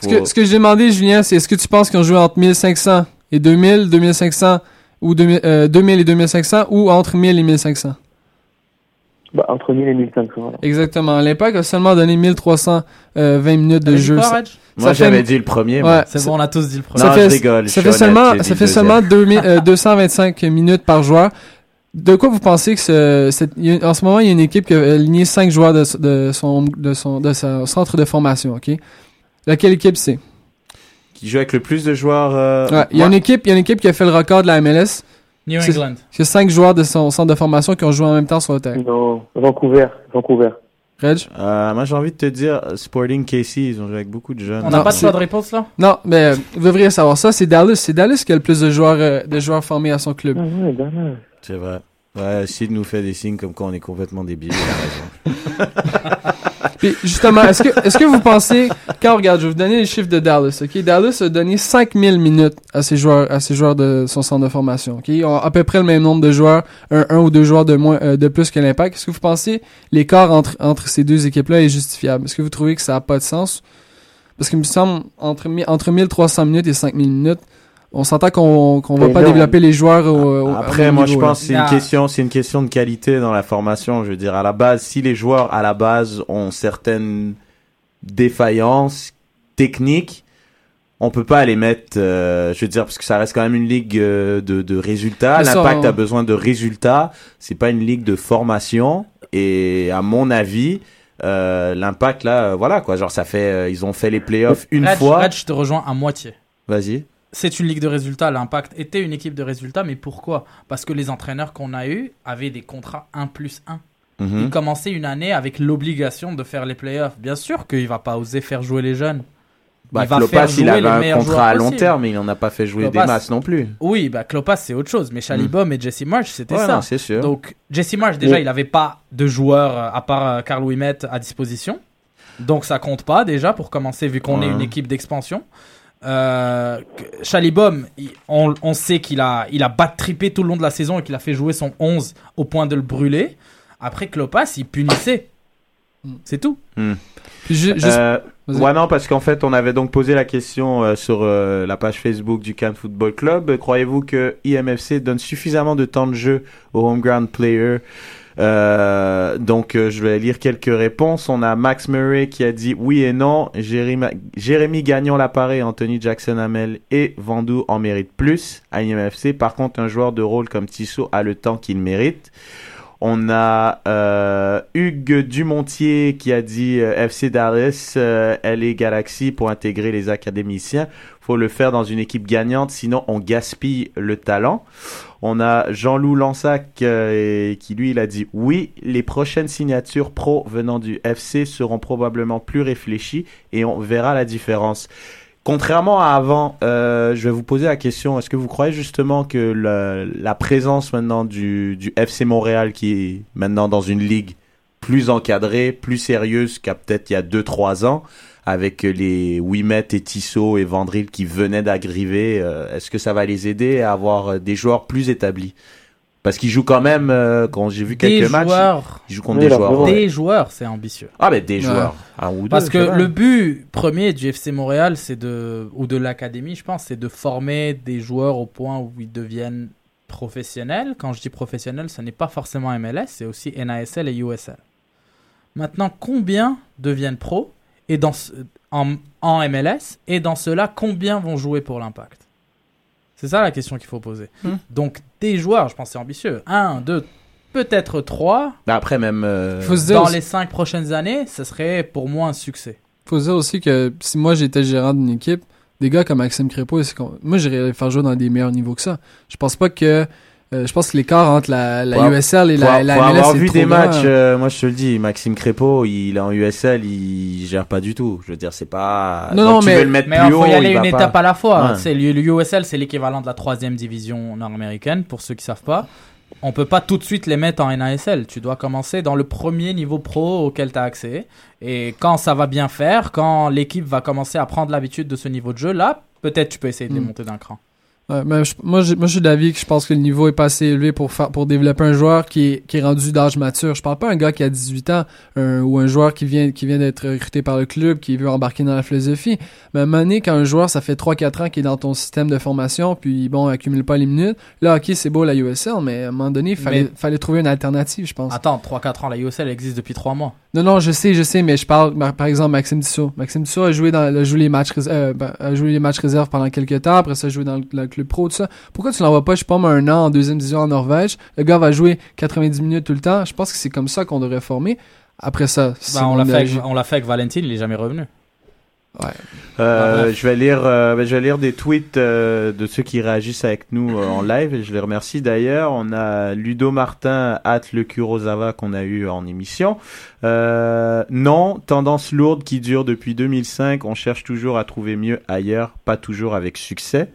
ce que j'ai demandé, Julien, c'est est-ce que tu penses qu'on joue entre 1500 et 2000, 2500, ou 2000 et 2500, ou entre 1000 et 1500? Bah, entre 1000 et 1500. Alors. Exactement. L'Impact a seulement donné 1320 minutes de jeu. Pas, moi, j'avais dit le premier. Ouais, c'est bon, on a tous dit le premier. Non, je rigole. Ça fait seulement 225 minutes par joueur. De quoi vous pensez que en ce moment, il y a une équipe qui a aligné 5 joueurs de son centre de formation, OK? Laquelle équipe c'est? Qui joue avec le plus de joueurs... Il y a une équipe qui a fait le record de la MLS. New England. C'est 5 joueurs de son centre de formation qui ont joué en même temps sur le terrain. Non, Vancouver. Reg? Moi, j'ai envie de te dire Sporting KC, ils ont joué avec beaucoup de jeunes. On n'a pas de choix de réponse, là? Non, mais vous devriez savoir ça. C'est Dallas. C'est Dallas qui a le plus de joueurs formés à son club. Ah ouais, Dallas. C'est vrai. Ouais, Sid nous fait des signes comme quoi on est complètement débiles. Il a raison. Puis justement, est-ce que vous pensez, quand on regarde, je vais vous donner les chiffres de Dallas, OK? Dallas a donné 5000 minutes à ses joueurs de son centre de formation, OK? Ils ont à peu près le même nombre de joueurs, un ou deux joueurs de moins, de plus que l'Impact. Est-ce que vous pensez l'écart entre ces deux équipes-là est justifiable? Est-ce que vous trouvez que ça n'a pas de sens? Parce qu'il me semble, entre 1300 minutes et 5000 minutes, on s'entend qu'on va pas développer les joueurs au après, moi, niveau, je pense que c'est une question de qualité dans la formation. Je veux dire, à la base, si les joueurs, à la base, ont certaines défaillances techniques, on peut pas les mettre, je veux dire, parce que ça reste quand même une ligue de résultats. L'Impact a besoin de résultats. C'est pas une ligue de formation. Et à mon avis, l'Impact là, voilà quoi. Genre ça fait, ils ont fait les playoffs une fois. Je te rejoins à moitié. Vas-y. C'est une ligue de résultats. L'Impact était une équipe de résultats, mais pourquoi ? Parce que les entraîneurs qu'on a eus avaient des contrats 1+1. Mm-hmm. Ils commençaient une année avec l'obligation de faire les playoffs. Bien sûr qu'il va pas oser faire jouer les jeunes. Bah, Klopas, il avait un contrat à long terme, mais il n'en a pas fait jouer Klopas, des masses non plus. Oui, bah Klopas, c'est autre chose. Mais Schällibaum et Jesse Marsch, c'était ça. Non, c'est sûr. Donc, Jesse Marsch, déjà, il n'avait pas de joueurs, à part Carl Ouimet, à disposition. Donc, ça compte pas, déjà, pour commencer, vu qu'on est une équipe d'expansion. Schällibaum, on sait qu'il a battrippé tout le long de la saison et qu'il a fait jouer son 11 au point de le brûler. Après, Klopas, il punissait. C'est tout. Ouais, non, parce qu'en fait, on avait donc posé la question sur la page Facebook du Cannes Football Club. Croyez-vous que IMFC donne suffisamment de temps de jeu aux home ground players? Donc, je vais lire quelques réponses. On a Max Murray qui a dit oui et non. Jérémy Gagnon-Laparé, Anthony Jackson-Hamel et Vandou en méritent plus à IMFC. Par contre, un joueur de rôle comme Tissot a le temps qu'il mérite. On a Hugues Dumontier qui a dit FC Dallas, LA Galaxy pour intégrer les académiciens. Faut le faire dans une équipe gagnante, sinon on gaspille le talent. On a Jean-Loup Lansac qui lui il a dit oui, les prochaines signatures pro venant du FC seront probablement plus réfléchies et on verra la différence. Contrairement à avant, je vais vous poser la question, est-ce que vous croyez justement que la présence maintenant du FC Montréal, qui est maintenant dans une ligue plus encadrée, plus sérieuse qu'à peut-être il y a 2-3 ans, avec les Ouimet et Tissot et Wandrille qui venaient d'arriver, est-ce que ça va les aider à avoir des joueurs plus établis ? Parce qu'ils jouent quand même, quand j'ai vu quelques matchs, ils jouent contre des joueurs. Des joueurs, c'est ambitieux. Ah mais des joueurs, un ou deux. Parce que le but premier du FC Montréal, ou de l'académie, je pense, c'est de former des joueurs au point où ils deviennent professionnels. Quand je dis professionnels, ce n'est pas forcément MLS, c'est aussi NASL et USL. Maintenant, combien deviennent pros et en MLS, et dans ceux-là, combien vont jouer pour l'Impact ? C'est ça la question qu'il faut poser. Donc, des joueurs, je pense que c'est ambitieux. 1, 2, peut-être 3. Ben après, même dans les 5 prochaines années, ce serait pour moi un succès. Il faut se dire aussi que si moi j'étais gérant d'une équipe, des gars comme Maxime Crépeau, moi j'irais les faire jouer dans des meilleurs niveaux que ça. Je pense que l'écart entre la USL et la MLS, avoir vu des matchs, moi je te le dis, Maxime Crépeau, il est en USL, il gère pas du tout. Je veux dire, c'est pas. Il faut y aller une étape à la fois. Ouais. C'est l'USL, c'est l'équivalent de la 3e division nord-américaine. Pour ceux qui savent pas, on peut pas tout de suite les mettre en NASL. Tu dois commencer dans le premier niveau pro auquel t'as accès. Et quand ça va bien faire, quand l'équipe va commencer à prendre l'habitude de ce niveau de jeu, là, peut-être tu peux essayer de les monter d'un cran. Ouais, mais je suis d'avis que je pense que le niveau est pas assez élevé pour développer un joueur qui est rendu d'âge mature. Je parle pas d'un gars qui a 18 ans ou un joueur qui vient d'être recruté par le club, qui veut embarquer dans la philosophie. Mais à un moment donné, quand un joueur, ça fait 3-4 ans qu'il est dans ton système de formation, puis bon, accumule pas les minutes. Là, ok, c'est beau la USL, mais à un moment donné, fallait trouver une alternative, je pense. Attends, 3-4 ans, la USL existe depuis 3 mois. Non, je sais, mais je parle, par exemple, Maxim Tissot. Maxim Tissot a joué les matchs réserves pendant quelques temps, après ça, a joué dans le club pro, tout ça. Pourquoi tu l'envoies pas, je sais pas, un an en 2e division en Norvège? Le gars va jouer 90 minutes tout le temps. Je pense que c'est comme ça qu'on devrait former. Après ça, on l'a fait avec Valentine, il est jamais revenu. Ouais. Je vais lire des tweets de ceux qui réagissent avec nous en live et je les remercie d'ailleurs. On a Ludo Martin @ le Kurosawa qu'on a eu en émission. Non, tendance lourde qui dure depuis 2005. On cherche toujours à trouver mieux ailleurs, pas toujours avec succès.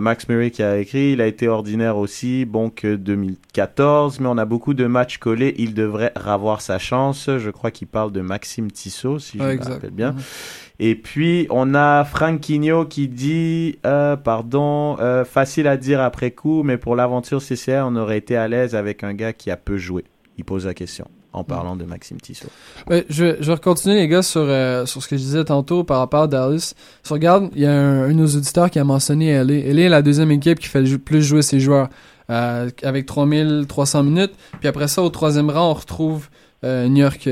Max Murray qui a écrit, il a été ordinaire aussi, bon que 2014, mais on a beaucoup de matchs collés, il devrait avoir sa chance. Je crois qu'il parle de Maxime Tissot, si je me rappelle bien. Et puis on a Franquinho qui dit facile à dire après coup, mais pour l'aventure CCR on aurait été à l'aise avec un gars qui a peu joué. Il pose la question en parlant de Maxime Tissot. Ouais, je vais continuer les gars sur ce que je disais tantôt par rapport à Dallas. Si on regarde, il y a un de nos auditeurs qui a mentionné LA. LA est la deuxième équipe qui fait le plus jouer ses joueurs avec 3300 minutes. Puis après ça, au troisième rang, on retrouve New York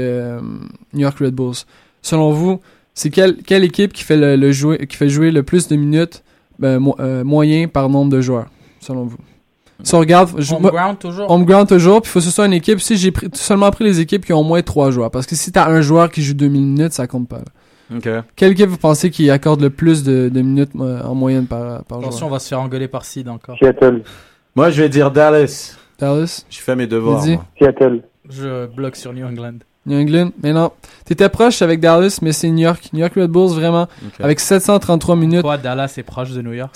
Red Bulls. selon vous, c'est quelle équipe qui fait jouer le plus de minutes moyen par nombre de joueurs, selon vous? Si on regarde... Home ground toujours. Puis il faut que ce soit une équipe. Si j'ai seulement pris les équipes qui ont au moins 3 joueurs, parce que si t'as un joueur qui joue 2000 minutes, ça compte pas. Okay. Quelle équipe vous pensez qui accorde le plus de minutes en moyenne par joueur? Attention, on va se faire engueuler par Sid encore. Seattle. Moi, je vais dire Dallas. Dallas? Je fais mes devoirs. Seattle. Je bloque sur New England. New England, mais non. T'étais proche avec Dallas, mais c'est New York. New York Red Bulls, vraiment. Okay. Avec 733 minutes. Quoi, Dallas est proche de New York?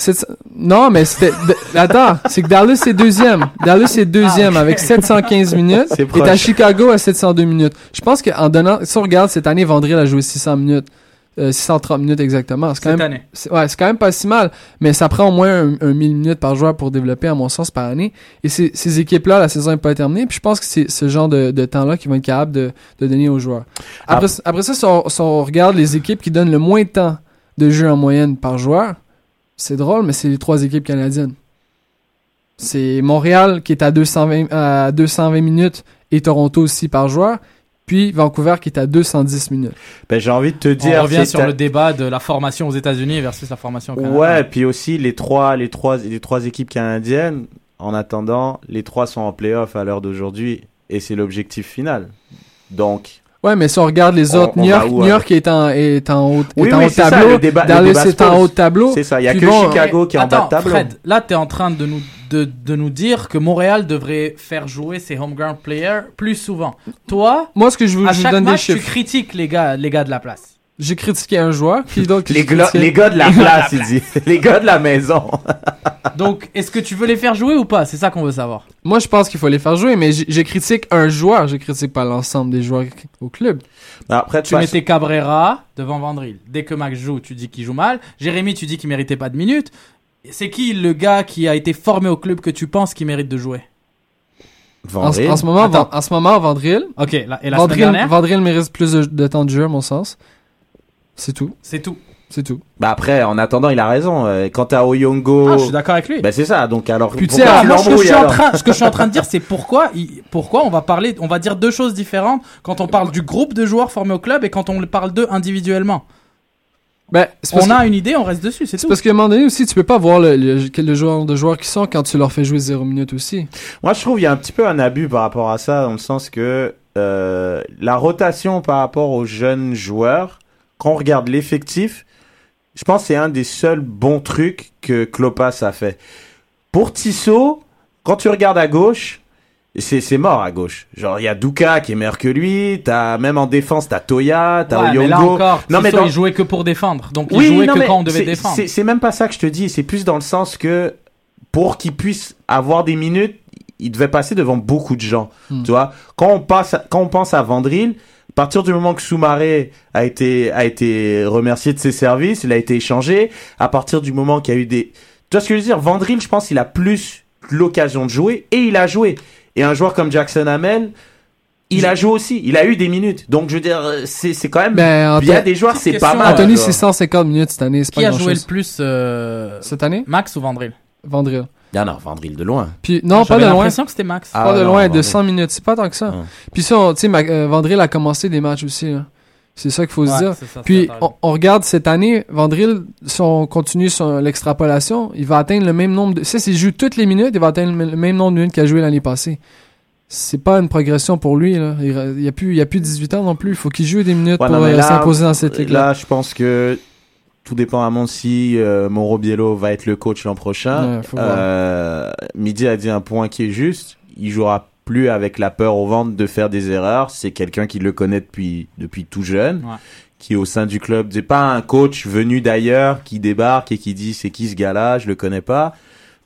Non, mais c'était... Attends, c'est que Dallas est deuxième. Ah, okay. Avec 715 minutes. C'est proche. Et t'as Chicago à 702 minutes. Je pense qu'en donnant... Si on regarde, cette année, Wandrille a joué 600 minutes. 630 minutes exactement. Cette année. C'est quand même pas si mal, mais ça prend au moins 1000 minutes par joueur pour développer, à mon sens, par année. Et ces équipes-là, la saison n'est pas terminée. Puis je pense que c'est ce genre de temps-là qu'ils vont être capables de donner aux joueurs. Après ça, si on regarde les équipes qui donnent le moins de temps de jeu en moyenne par joueur, c'est drôle, mais c'est les 3 équipes canadiennes. C'est Montréal qui est à 220 minutes et Toronto aussi par joueur. Puis Vancouver qui est à 210 minutes. Ben, j'ai envie de te dire... On revient sur le débat de la formation aux États-Unis versus la formation au Canada. Ouais, puis aussi les trois équipes canadiennes, en attendant, les trois sont en play-off à l'heure d'aujourd'hui et c'est l'objectif final. Donc... Ouais, mais si on regarde les autres, New York est en haut de tableau. Dallas est en haut de tableau. C'est ça, il n'y a que Chicago qui est en bas de tableau. Fred, là, tu es en train de nous dire que Montréal devrait faire jouer ses home ground players plus souvent. Toi, moi, ce que je veux, à chaque match, tu critiques les gars de la place. J'ai critiqué un joueur. Les gars de la place, il dit. Les gars de la maison. Donc, est-ce que tu veux les faire jouer ou pas? C'est ça qu'on veut savoir. Moi, je pense qu'il faut les faire jouer, mais je critique un joueur. Je critique pas l'ensemble des joueurs au club. Après, tu mettais Cabrera devant Wandrille. Dès que Max joue, tu dis qu'il joue mal. Jérémy, tu dis qu'il méritait pas de minutes. C'est qui le gars qui a été formé au club que tu penses qu'il mérite de jouer? Wandrille. En ce moment, Wandrille. Ok, et la semaine dernière? Wandrille mérite plus de temps de jeu, à mon sens. C'est tout. Bah après, en attendant, il a raison. Quant à Oyongo... Ah, je suis d'accord avec lui. Bah c'est ça, donc alors... ce que je suis en train de dire, c'est pourquoi on va dire deux choses différentes quand on parle du groupe de joueurs formés au club et quand on parle d'eux individuellement. Ben, on a une idée, on reste dessus, c'est tout. Parce qu'à un moment donné aussi, tu peux pas voir le genre de joueurs qu'ils sont quand tu leur fais jouer 0 minutes aussi. Moi, je trouve qu'il y a un petit peu un abus par rapport à ça, dans le sens que la rotation par rapport aux jeunes joueurs... Quand on regarde l'effectif, je pense que c'est un des seuls bons trucs que Klopas a fait. Pour Tissot, quand tu regardes à gauche, c'est mort à gauche. Genre, il y a Douka qui est meilleur que lui, même en défense, t'as Toya, t'as Oyongo. Mais là encore, Tissot, il jouait que pour défendre. Donc, il jouait quand on devait défendre. C'est même pas ça que je te dis. C'est plus dans le sens que pour qu'il puisse avoir des minutes, il devait passer devant beaucoup de gens. Mm. Tu vois, quand on pense à Wandrille, à partir du moment que Soumaré a été remercié de ses services, il a été échangé, à partir du moment qu'il y a eu des... Tu vois ce que je veux dire? Wandrille, je pense qu'il a plus l'occasion de jouer, et il a joué. Et un joueur comme Jackson-Hamel, il a joué aussi. Il a eu des minutes. Donc, je veux dire, c'est quand même... Il y a des joueurs, c'est pas mal. Anthony, 650 minutes cette année, c'est pas grand-chose. Qui a joué le plus cette année? Max ou Wandrille? Wandrille. Non, Wandrille de loin. Puis, non, j'avais pas de loin. J'ai l'impression que c'était Max. De 100 minutes. C'est pas tant que ça. Ah. Puis ça, tu sais, Wandrille a commencé des matchs aussi. Là. C'est ça qu'il faut se dire. Ça, puis on regarde cette année, Wandrille, si on continue sur l'extrapolation, il va atteindre le même nombre de... Si il joue toutes les minutes, il va atteindre le même nombre de minutes qu'il a joué l'année passée. C'est pas une progression pour lui. Là. Il a plus 18 ans non plus. Il faut qu'il joue des minutes pour s'imposer dans cette ligue. Là, je pense que... Tout dépend à mon si Mauro Biello va être le coach l'an prochain. Ouais, Mehdi a dit un point qui est juste. Il jouera plus avec la peur au ventre de faire des erreurs. C'est quelqu'un qui le connaît depuis tout jeune, qui est au sein du club. C'est pas un coach venu d'ailleurs qui débarque et qui dit c'est qui ce gars-là, je le connais pas.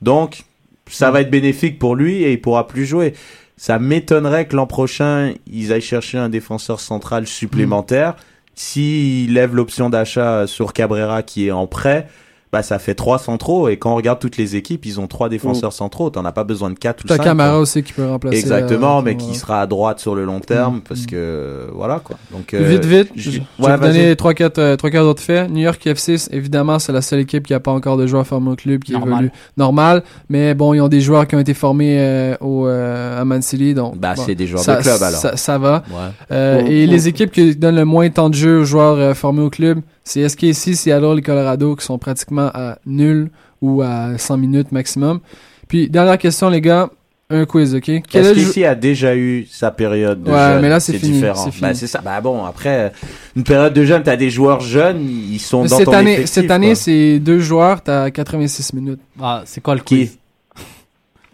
Donc ça va être bénéfique pour lui et il pourra plus jouer. Ça m'étonnerait que l'an prochain ils aillent chercher un défenseur central supplémentaire. S'il lève l'option d'achat sur Cabrera qui est en prêt, bah ça fait 3 centraux, et quand on regarde toutes les équipes, ils ont 3 défenseurs centraux, t'en as pas besoin de 4 ou 5. T'as Camara aussi qui peut remplacer. Exactement, mais qui sera à droite sur le long terme, parce que voilà quoi. Donc vite, je vais vous donner 3-4 autres faits. New York FC, évidemment, c'est la seule équipe qui a pas encore de joueurs formés au club, qui évolue normal, mais bon, ils ont des joueurs qui ont été formés à Man City, donc bah bon, c'est des joueurs de club alors. Ça va. Ouais. Et les équipes qui donnent le moins de temps de jeu aux joueurs formés au club, c'est SKC, Seattle, les Colorado qui sont pratiquement à nul ou à 100 minutes maximum. Puis, dernière question, les gars, un quiz, ok? SKC a déjà eu sa période de jeune. Ouais, mais là, c'est fini, différent. C'est fini. Bah, c'est ça. Bah, bon, après, une période de jeune, t'as des joueurs jeunes, ils sont mais dans ton effectif. Cette année, c'est 2 joueurs, t'as 86 minutes. Ah, c'est quoi le quiz?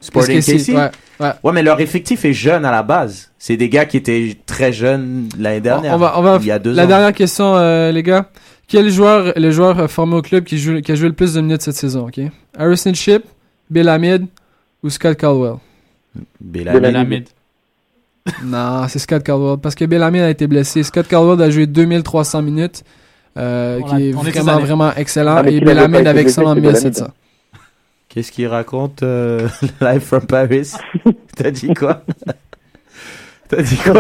Sporting KC? Ouais, mais leur effectif est jeune à la base. C'est des gars qui étaient très jeunes l'année dernière. On va il y a 2 ans. La dernière question, les gars. Quel joueur est le joueur formé au club qui a joué le plus de minutes cette saison, ok? Harrison Shipp, Bill Hamid ou Scott Caldwell? Bill Hamid. Non, c'est Scott Caldwell. Parce que Bill Hamid a été blessé. Scott Caldwell a joué 2300 minutes, qui est vraiment, vraiment excellent. Et Bill Hamid avec 1700. Qu'est-ce qu'il raconte, Live from Paris? T'as dit quoi,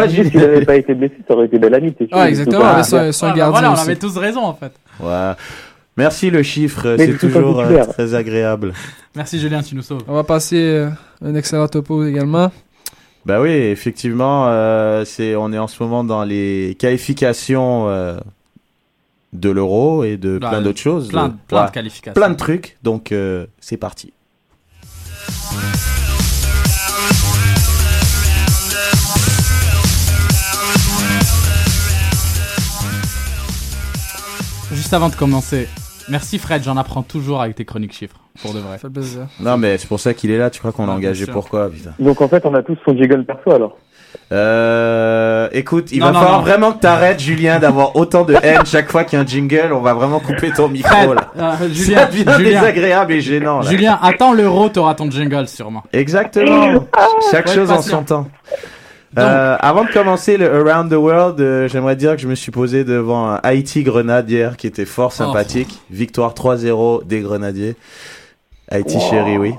Julien? S'il n'avait pas été blessé, ça aurait été Bill Hamid. Ouais, exactement, avec son gardien. Voilà, on avait tous raison, en fait. Ouais. Merci, le chiffre, c'est toujours très agréable. Merci, Julien, tu nous sauves. On va passer un excellent topo également. Bah oui, effectivement, on est en ce moment dans les qualifications de l'Euro et de plein d'autres choses. Plein de qualifications. Plein de trucs, donc c'est parti. Juste avant de commencer, merci Fred, j'en apprends toujours avec tes chroniques chiffres, pour de vrai. Ça fait plaisir. Non mais c'est pour ça qu'il est là, tu crois qu'on l'a engagé, pourquoi putain. Donc en fait on a tous son jiggle perso alors. Écoute, il va falloir vraiment que t'arrêtes, Julien, d'avoir autant de haine chaque fois qu'il y a un jingle. On va vraiment couper ton micro là. Julien, c'est bien désagréable et gênant là. Julien, attends l'euro, t'auras ton jingle sûrement. Exactement. Chaque chose en son temps. Avant de commencer le Around the World, j'aimerais dire que je me suis posé devant un Haïti-Grenade hier qui était fort sympathique. Victoire 3-0 des Grenadiers. Haïti chérie, oui.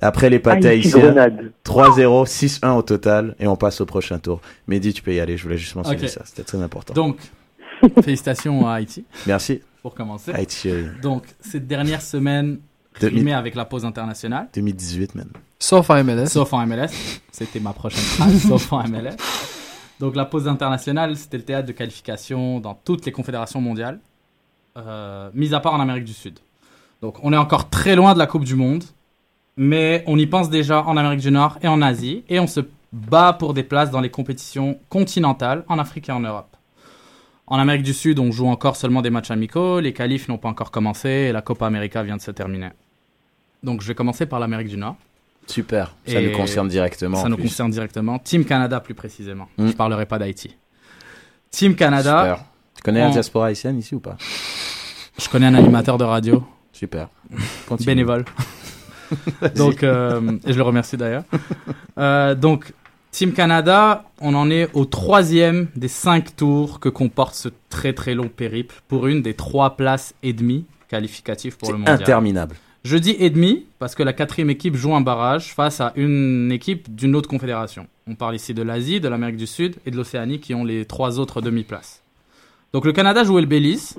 Après les pâtés haïtiens, 3-0, 6-1 au total, et on passe au prochain tour. Mehdi, tu peux y aller, je voulais juste mentionner ça, c'était très important. Donc, félicitations à Haïti. Merci. Pour commencer. Haïti chérie. Donc, cette dernière semaine, rimée avec la pause internationale. 2018 même. Sauf en MLS. C'était ma prochaine phrase, sauf en MLS. Donc, la pause internationale, c'était le théâtre de qualification dans toutes les confédérations mondiales, mis à part en Amérique du Sud. Donc, on est encore très loin de la Coupe du Monde, mais on y pense déjà en Amérique du Nord et en Asie, et on se bat pour des places dans les compétitions continentales, en Afrique et en Europe. En Amérique du Sud, on joue encore seulement des matchs amicaux, les qualifs n'ont pas encore commencé, et la Copa América vient de se terminer. Donc, je vais commencer par l'Amérique du Nord. Super, ça nous concerne directement. Ça nous concerne directement. Team Canada, plus précisément. Je ne parlerai pas d'Haïti. Team Canada. Super. Tu connais la diaspora haïtienne ici ou pas? Je connais un animateur de radio. Super. Continue. Bénévole. Donc, et je le remercie d'ailleurs. Donc, Team Canada, on en est au 3e des 5 tours que comporte ce très très long périple pour une des 3 places et demie qualificatives pour le mondial. C'est interminable. Je dis et demi parce que la 4e équipe joue un barrage face à une équipe d'une autre confédération. On parle ici de l'Asie, de l'Amérique du Sud et de l'Océanie qui ont les 3 autres demi-places. Donc le Canada jouait le Belize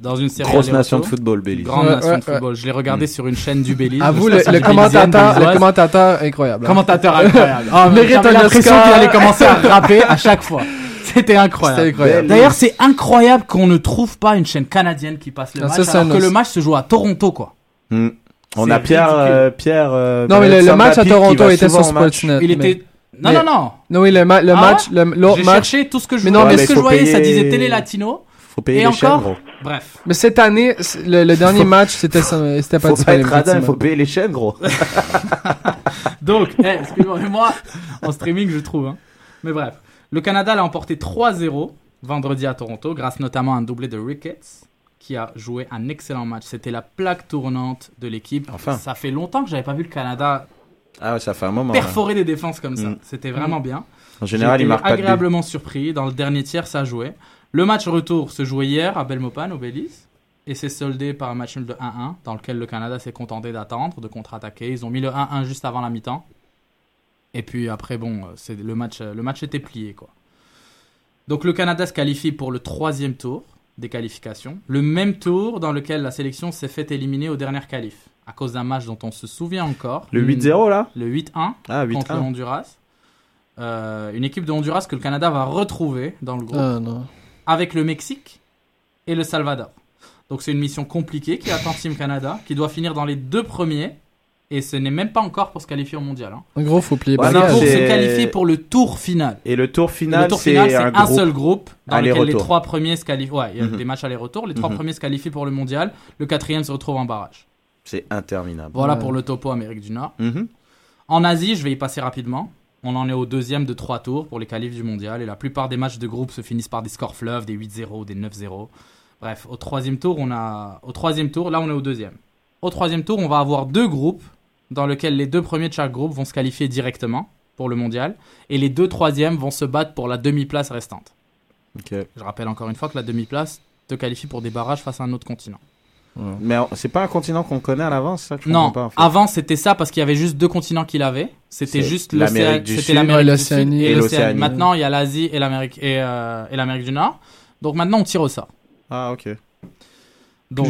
dans une série. Grosse nation de football, Belize. Grande nation de football. Je l'ai regardé sur une chaîne du Belize. À vous, le commentateur incroyable. Commentateur incroyable. Oh, j'avais l'impression qu'il allait commencer à rapper à chaque fois. C'était incroyable. D'ailleurs, c'est incroyable qu'on ne trouve pas une chaîne canadienne qui passe le match alors que le match se joue à Toronto, quoi. On c'est a Pierre. Non, mais le match à Toronto était sur Sportsnet. Non, oui, l'autre match. J'ai cherché tout ce que je voyais. Mais ce que je voyais, ça disait Télé Latino. Faut payer les chaînes, gros. Bref. Mais cette année, le dernier match, c'était pas disponible. Faut payer les chaînes, gros. Donc, excusez-moi, en streaming, je trouve. Hein. Mais bref. Le Canada l'a emporté 3-0 vendredi à Toronto, grâce notamment à un doublé de Ricketts, qui a joué un excellent match. C'était la plaque tournante de l'équipe. Enfin. Ça fait longtemps que j'avais pas vu le Canada ça fait un moment, perforer des défenses comme ça. C'était vraiment bien. En général, il marque pas de but. J'étais agréablement surpris. Dans le dernier tiers, ça jouait. Le match retour se jouait hier à Belmopan, au Belize. et c'est soldé par un match nul de 1-1 dans lequel le Canada s'est contenté d'attendre, de contre-attaquer. Ils ont mis le 1-1 juste avant la mi-temps. Et puis après, bon, c'est le match était plié, quoi. Donc le Canada se qualifie pour le 3e tour des qualifications. Le même tour dans lequel la sélection s'est fait éliminer aux dernières qualifs à cause d'un match dont on se souvient encore. Le 8-0 là ? Le 8-1 contre Honduras. Une équipe de Honduras que le Canada va retrouver dans le groupe avec le Mexique et le Salvador. Donc c'est une mission compliquée qui attend Team Canada, qui doit finir dans les 2 premiers. Et ce n'est même pas encore pour se qualifier au mondial. Hein. En gros, faut plier. Voilà, c'est pour se qualifier pour le tour final. Et le tour final, c'est un seul groupe dans lequel les 3 premiers se qualifient. Ouais, il y a des matchs aller-retour. Les 3 premiers se qualifient pour le mondial. Le 4e se retrouve en barrage. C'est interminable. Voilà pour le topo Amérique du Nord. En Asie, je vais y passer rapidement. On en est au 2e de 3 tours pour les qualifs du mondial. Et la plupart des matchs de groupe se finissent par des scores fleuves, des 8-0, des 9-0. Bref, au 3e tour, là on est au 2e. Au 3e tour, on va avoir 2 groupes. Dans lequel les 2 premiers de chaque groupe vont se qualifier directement pour le mondial et les 2 troisièmes vont se battre pour la demi-place restante. Okay. Je rappelle encore une fois que la demi-place te qualifie pour des barrages face à un autre continent. Ouais. Mais c'est pas un continent qu'on connaît à l'avance, ça? Non, pas, en fait. Avant c'était ça parce qu'il y avait juste 2 continents qu'il avait. C'était juste l'Amérique du Sud et l'Océanie. Maintenant il y a l'Asie et l'Amérique du Nord. Donc maintenant on tire au sort. Ah ok. Donc,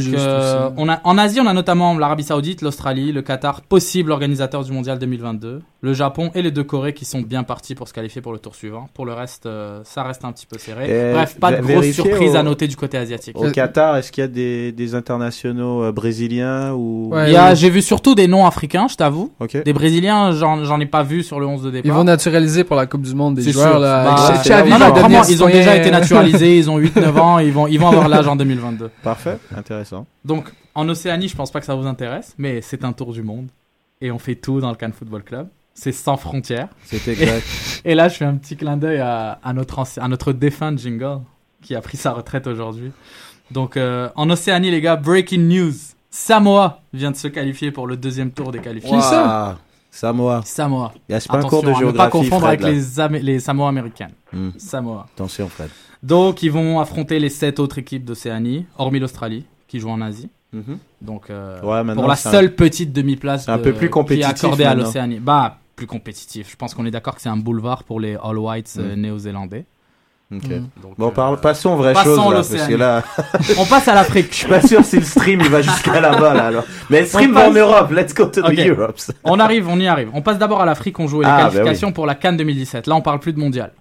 en Asie, on a notamment l'Arabie Saoudite, l'Australie, le Qatar, possible organisateur du Mondial 2022, le Japon et les 2 Corées qui sont bien partis pour se qualifier pour le tour suivant. Pour le reste, ça reste un petit peu serré. Et bref, pas de grosses surprises à noter du côté asiatique. Au Qatar, est-ce qu'il y a des internationaux brésiliens ou... Ouais, j'ai vu surtout des noms africains, je t'avoue. Okay. Des Brésiliens, j'en ai pas vu sur le 11 de départ. Ils vont naturaliser pour la Coupe du Monde des joueurs. Ils ont déjà été naturalisés, ils ont 8-9 ans, ils vont avoir l'âge en 2022. Parfait, intéressant. Donc, en Océanie, je pense pas que ça vous intéresse, mais c'est un tour du monde. Et on fait tout dans le Cannes Football Club. C'est sans frontières. C'est exact. Et là, je fais un petit clin d'œil à notre défunt Jingle, qui a pris sa retraite aujourd'hui. Donc, en Océanie, les gars, breaking news. Samoa vient de se qualifier pour le 2e tour des qualifications. Qui ça? Samoa. Il y a pas un cours de géographie, ne pas confondre Fred, avec les Samoa américaines. Samoa. Attention, Fred. Donc, ils vont affronter les 7 autres équipes d'Océanie, hormis l'Australie, qui joue en Asie. Donc, pour la seule petite demi-place qui est accordée à l'Océanie. Bah, plus compétitif. Je pense qu'on est d'accord que c'est un boulevard pour les All Whites néo-zélandais. Okay. Donc, bon, passons aux vraies choses là, parce que là... On passe à l'Afrique. Je suis pas sûr si le stream il va jusqu'à là-bas là. Alors. Mais le stream va en Europe. Let's go to the Europe. On y arrive. On passe d'abord à l'Afrique. On joue les qualifications pour la Cannes 2017. Là, on parle plus de mondial,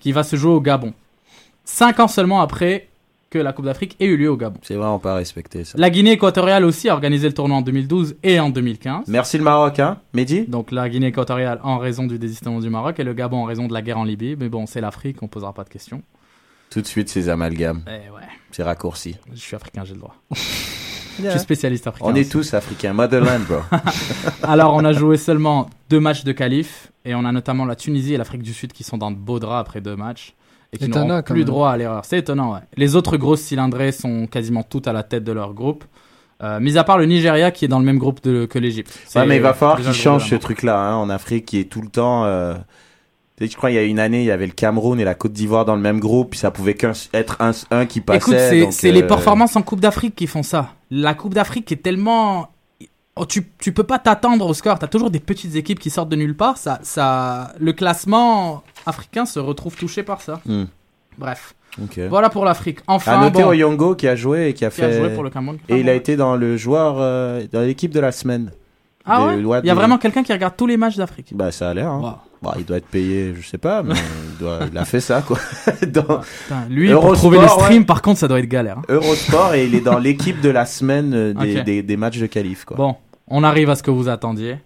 qui va se jouer au Gabon. 5 ans seulement après que la Coupe d'Afrique ait eu lieu au Gabon. C'est vraiment pas respecté, ça. La Guinée équatoriale aussi a organisé le tournoi en 2012 et en 2015. Merci le Maroc, hein, Mehdi. Donc la Guinée équatoriale en raison du désistement du Maroc et le Gabon en raison de la guerre en Libye. Mais bon, c'est l'Afrique, on posera pas de questions. Tout de suite, ces amalgames. Eh ouais. C'est raccourci. Je suis africain, j'ai le droit. Yeah. Je suis spécialiste africain. On est tous africains. Motherland, bro. Alors, on a joué seulement 2 matchs de qualif et on a notamment la Tunisie et l'Afrique du Sud qui sont dans de beaux draps après 2 matchs. Et qui n'auront plus droit à l'erreur. C'est étonnant, ouais. Les autres grosses cylindrées sont quasiment toutes à la tête de leur groupe. Mis à part le Nigeria qui est dans le même groupe que l'Égypte. Ouais, mais il va falloir qu'ils changent ce truc-là, hein, en Afrique qui est tout le temps... Je crois qu'il y a une année, il y avait le Cameroun et la Côte d'Ivoire dans le même groupe, puis ça pouvait qu'être un qui passait. Écoute, c'est les performances en Coupe d'Afrique qui font ça. La Coupe d'Afrique est tellement... Oh, tu peux pas t'attendre au score. T'as toujours des petites équipes qui sortent de nulle part. Le classement africain se retrouve touché par ça. Bref. Okay. Voilà pour l'Afrique. Enfin, à noter Oyongo qui a joué et qui a joué pour le Cameroun. Et il a été dans le joueur dans l'équipe de la semaine. Ah ouais. Il y a vraiment quelqu'un qui regarde tous les matchs d'Afrique. Bah ça a l'air. Hein. Wow. Bah, il doit être payé, je sais pas, mais il a fait ça quoi. Lui, Eurosport, pour trouver le stream, par contre, ça doit être galère. Hein. Eurosport et il est dans l'équipe de la semaine des matchs de qualif quoi. Bon, on arrive à ce que vous attendiez.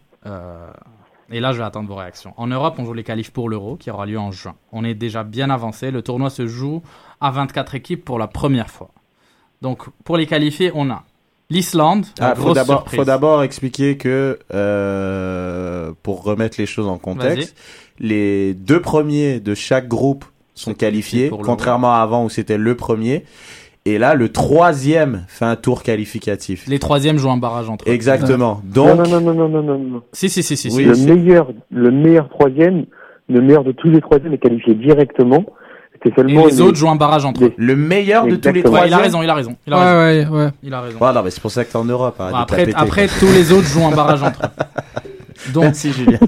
Et là, je vais attendre vos réactions. En Europe, on joue les qualifs pour l'Euro qui aura lieu en juin. On est déjà bien avancé. Le tournoi se joue à 24 équipes pour la première fois. Donc, pour les qualifiés, on a l'Islande, faut d'abord expliquer que, pour remettre les choses en contexte, les 2 premiers de chaque groupe sont qualifiés, contrairement à avant où c'était le premier. Et là, le 3e fait un tour qualificatif. Les 3e jouent un barrage entre eux. Exactement. Donc... Non. Si. Oui, le meilleur 3e, le meilleur de tous les 3e est qualifié directement. Et les autres jouent un barrage entre eux. Le meilleur de tous les trois. Ouais, il a raison. Voilà, mais c'est pour ça que t'es en Europe. Hein, bah, après tous les autres jouent un barrage entre eux. Donc, merci Julien.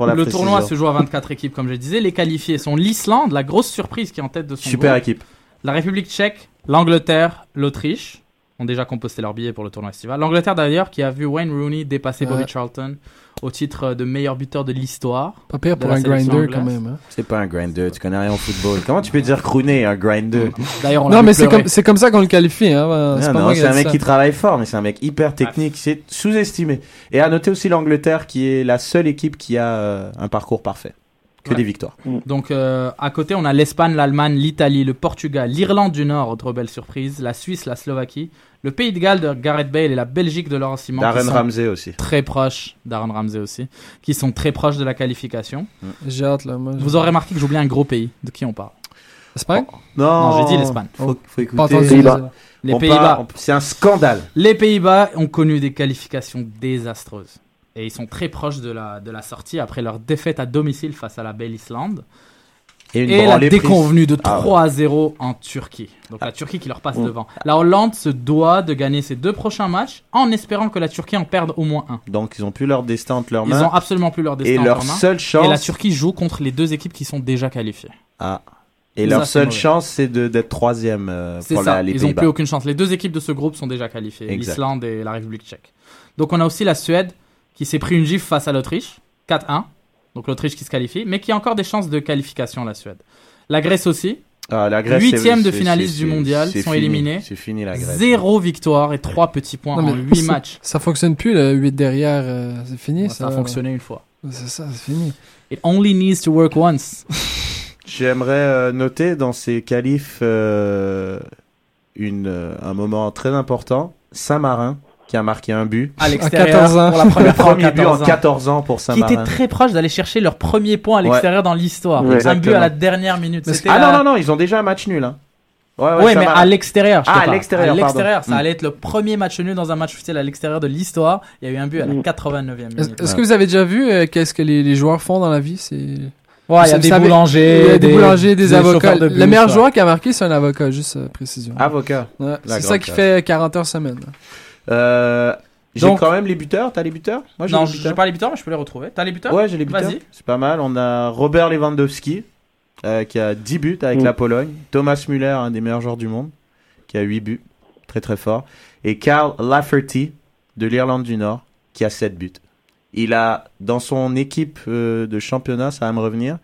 Le tournoi se joue à 24 équipes, comme je disais. Les qualifiés sont l'Islande, la grosse surprise qui est en tête de son groupe. Super équipe. La République tchèque, l'Angleterre, l'Autriche ont déjà composté leur billet pour le tournoi estival. L'Angleterre d'ailleurs qui a vu Wayne Rooney dépasser Bobby Charlton au titre de meilleur buteur de l'histoire. Pas pire pour un grinder quand même. Hein. C'est pas un grinder, tu connais rien au football. Comment tu peux dire Rooney un grinder ? D'ailleurs, on l'a c'est comme ça qu'on le qualifie. Hein. C'est un mec qui travaille fort, mais c'est un mec hyper technique, c'est sous-estimé. Et à noter aussi l'Angleterre qui est la seule équipe qui a un parcours parfait. Que des victoires. Donc, à côté, on a l'Espagne, l'Allemagne, l'Italie, le Portugal, l'Irlande du Nord, autre belle surprise, la Suisse, la Slovaquie, le Pays de Galles de Gareth Bale et la Belgique de Laurent Simon. Darren Ramsey aussi, qui sont très proches de la qualification. J'ai hâte, là. Vous aurez remarqué que j'oublie un gros pays. De qui on parle ? L'Espagne ? Non, j'ai dit l'Espagne. Faut écouter. Les Pays-Bas. C'est un scandale. Les Pays-Bas ont connu des qualifications désastreuses. Et ils sont très proches de la sortie après leur défaite à domicile face à la belle Islande. Et la déconvenue de 3-0 en Turquie. Donc la Turquie qui leur passe devant. La Hollande se doit de gagner ses 2 prochains matchs en espérant que la Turquie en perde au moins un. Donc ils n'ont plus leur destin entre leurs mains. Ils n'ont absolument plus leur destin entre leurs mains. Et leur seule chance... Et la Turquie joue contre les 2 équipes qui sont déjà qualifiées. Ah. Et leur seule chance, c'est d'être 3e pour les Pays-Bas. Ils n'ont plus aucune chance. Les 2 équipes de ce groupe sont déjà qualifiées. Exact. L'Islande et la République tchèque. Donc on a aussi la Suède qui s'est pris une gifle face à l'Autriche, 4-1, donc l'Autriche qui se qualifie, mais qui a encore des chances de qualification, la Suède. La Grèce aussi, 8e de finaliste du mondial, sont éliminés. C'est fini la Grèce. 0 victoire et 3 petits points en 8 matchs. Ça fonctionne plus, le 8 derrière, c'est fini. Ça a fonctionné une fois. C'est ça, c'est fini. It only needs to work once. J'aimerais noter dans ces qualifs un moment très important, Saint-Marin, qui a marqué un but à l'extérieur pour la première but en 14 ans pour Saint-Marin, qui était très proche d'aller chercher leur premier point à l'extérieur dans l'histoire. Un but à la dernière minute. Non, ils ont déjà un match nul. Hein. Ouais, mais à l'extérieur. À l'extérieur, ça allait être le premier match nul dans un match officiel à l'extérieur de l'histoire. Il y a eu un but à la 89e minute. Est-ce que vous avez déjà vu qu'est-ce que les joueurs font dans la vie ? Il y a des boulangers, des avocats. Le meilleur joueur qui a marqué, c'est un avocat, juste précision. Avocat. C'est ça qui fait 40 heures semaine. Donc, j'ai quand même les buteurs. T'as les buteurs ? Moi, j'ai j'ai pas les buteurs, mais je peux les retrouver. T'as les buteurs ? Ouais, j'ai les buteurs. Vas-y. C'est pas mal. On a Robert Lewandowski qui a 10 buts avec la Pologne. Thomas Müller, un des meilleurs joueurs du monde, qui a 8 buts. Très très fort. Et Carl Lafferty de l'Irlande du Nord qui a 7 buts. Il a, dans son équipe de championnat, ça va me revenir,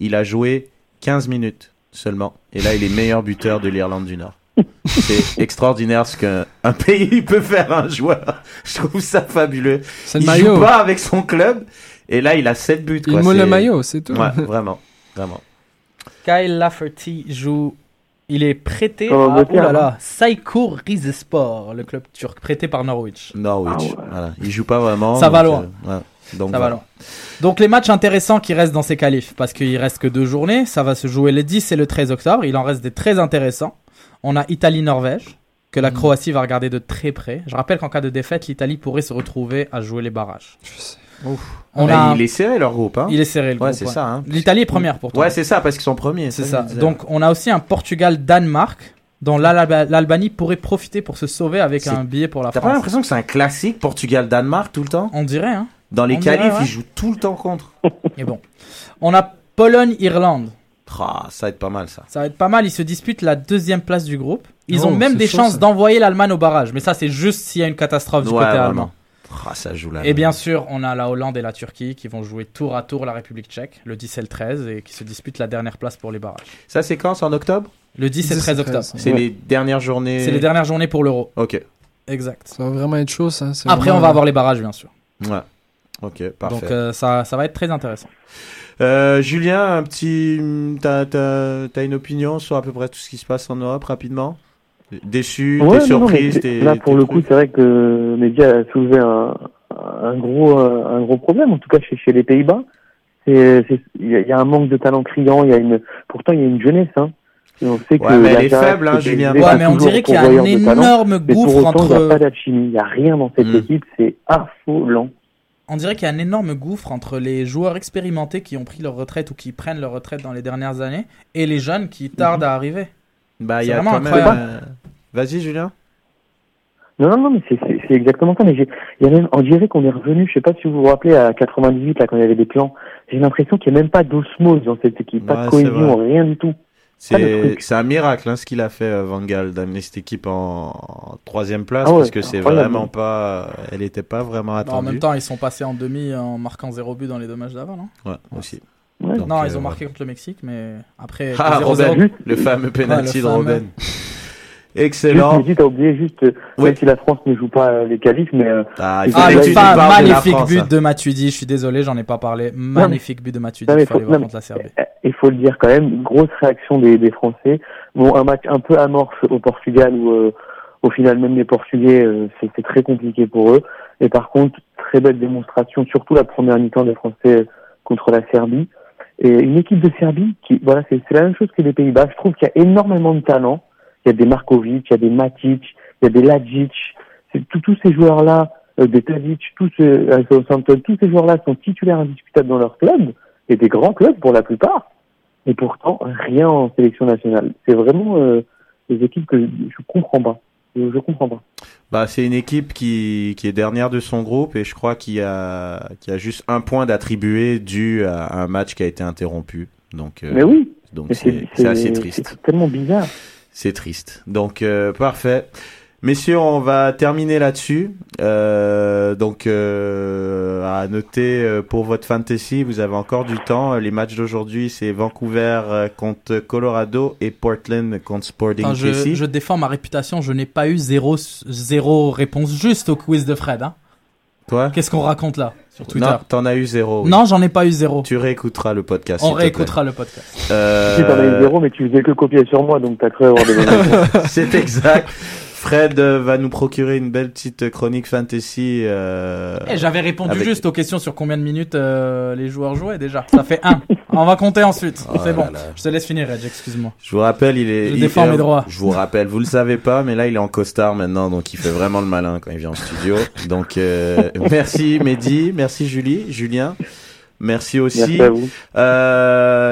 il a joué 15 minutes seulement. Et là, il est meilleur buteur de l'Irlande du Nord. C'est extraordinaire ce qu'un pays peut faire à un joueur. Je trouve ça fabuleux. Il joue pas avec son club et là il a 7 buts. Il moule le maillot, c'est tout. Ouais, vraiment. Kyle Lafferty joue. Il est prêté à Çaykur Rizespor, le club turc prêté par Norwich. Voilà. Il joue pas vraiment. Ça va loin. Donc les matchs intéressants qui restent dans ces qualifs, parce qu'il reste que 2 journées. Ça va se jouer le 10 et le 13 octobre. Il en reste des très intéressants. On a Italie-Norvège, que la Croatie va regarder de très près. Je rappelle qu'en cas de défaite, l'Italie pourrait se retrouver à jouer les barrages. Il est serré leur groupe. Il est serré le groupe. C'est ça, hein. L'Italie est première pour toi. Ouais, c'est ça, parce qu'ils sont premiers. C'est ça. Donc on a aussi un Portugal-Danemark, dont l'Albanie pourrait profiter pour se sauver avec un billet pour la France. T'as pas l'impression que c'est un classique, Portugal-Danemark, tout le temps ? On dirait, hein. Dans les qualifs, ils jouent tout le temps contre. Mais bon. On a Pologne-Irlande. Ça va être pas mal ça. Ça va être pas mal, ils se disputent la 2e place du groupe. Ils ont même des chances d'envoyer l'Allemagne au barrage. Mais ça c'est juste s'il y a une catastrophe du côté allemand. Ça joue là. Et bien sûr on a la Hollande et la Turquie qui vont jouer tour à tour la République tchèque le 10 et le 13 et qui se disputent la dernière place pour les barrages. Ça c'est quand ? C'est en octobre ? Le 10 et le 13 octobre. C'est les dernières journées. C'est les dernières journées pour l'Euro. Ok. Exact. Ça va vraiment être chaud ça. Après on va avoir les barrages bien sûr. Ouais. Ok, parfait. Donc ça va être très intéressant. Julien, t'as une opinion sur à peu près tout ce qui se passe en Europe rapidement ? Déçu, t'es surprise, là pour le coup, c'est vrai que Mehdi a soulevé un gros problème, en tout cas chez les Pays-Bas. Il y a un manque de talent criant. Pourtant il y a une jeunesse. Hein. Et on sait que elle est faible, hein, Julien. Mais on dirait qu'il y a un énorme gouffre entre. Il n'y a pas d'alchimie, il n'y a rien dans cette équipe, c'est affolant. On dirait qu'il y a un énorme gouffre entre les joueurs expérimentés qui ont pris leur retraite ou qui prennent leur retraite dans les dernières années et les jeunes qui tardent à arriver. Bah, c'est y a vraiment incroyable. Vas-y, Julien. Non, mais c'est exactement ça. Mais il y a même, on dirait qu'on est revenu, je sais pas si vous vous rappelez, à 98, là, quand il y avait des plans. J'ai l'impression qu'il n'y a même pas d'osmose dans cette équipe, pas de cohésion, rien du tout. C'est un miracle ce qu'il a fait, Van Gaal, d'amener cette équipe en troisième place, parce que c'est vraiment pas... Elle n'était pas vraiment attendue. Non, en même temps, ils sont passés en demi en marquant 0 but dans les deux matchs d'avant, non ? Ouais, aussi. Ouais. Donc, non, ils ont marqué contre le Mexique, mais après... Ah, 0-0. Robben, le fameux penalty de Robben. Excellent. Juste, t'as oublié même si la France ne joue pas les qualifs, mais... magnifique but de Matuidi, je suis désolé, j'en ai pas parlé. Magnifique but de Matuidi, il faut aller voir contre la Serbie. Il faut le dire quand même, grosse réaction des Français. Bon, un match un peu amorphe au Portugal, où au final même les Portugais, c'était très compliqué pour eux. Et par contre, très belle démonstration, surtout la première mi-temps des Français contre la Serbie. Et une équipe de Serbie, qui voilà, c'est la même chose que les Pays-Bas. Je trouve qu'il y a énormément de talent. Il y a des Markovic, il y a des Matic, il y a des Lajic. Tous ces joueurs-là, des Tadic, tous ces joueurs-là sont titulaires indiscutables dans leur club, et des grands clubs pour la plupart. Et pourtant, rien en sélection nationale. C'est vraiment des équipes que je comprends pas. Je comprends pas. Bah, c'est une équipe qui est dernière de son groupe, et je crois qu'il y a juste un point d'attribué dû à un match qui a été interrompu. Donc, mais oui. Donc mais c'est assez triste. C'est tellement bizarre. C'est triste. Donc, parfait. Messieurs, on va terminer là-dessus. À noter pour votre fantasy, vous avez encore du temps. Les matchs d'aujourd'hui, c'est Vancouver contre Colorado et Portland contre Sporting KC. Je défends ma réputation. Je n'ai pas eu zéro réponse juste au quiz de Fred. Hein. Toi ? Qu'est-ce qu'on raconte là ? Sur Twitter. Non, t'en as eu 0. Oui. Non, j'en ai pas eu 0. Tu réécouteras le podcast. On réécoutera le podcast. Tu sais, t'en as eu 0, mais tu faisais que copier sur moi, donc t'as cru avoir des bonnes. C'est exact. Fred va nous procurer une belle petite chronique fantasy. Et j'avais répondu juste aux questions sur combien de minutes les joueurs jouaient déjà. Ça fait 1. On va compter ensuite. Oh, c'est bon. Là. Je te laisse finir, Reg, excuse-moi. Je vous rappelle, je défends mes droits. Je vous rappelle, vous le savez pas, mais là, il est en costard maintenant, donc il fait vraiment le malin quand il vient en studio. Donc, merci Mehdi, merci Julie, Julien. Merci aussi. Merci à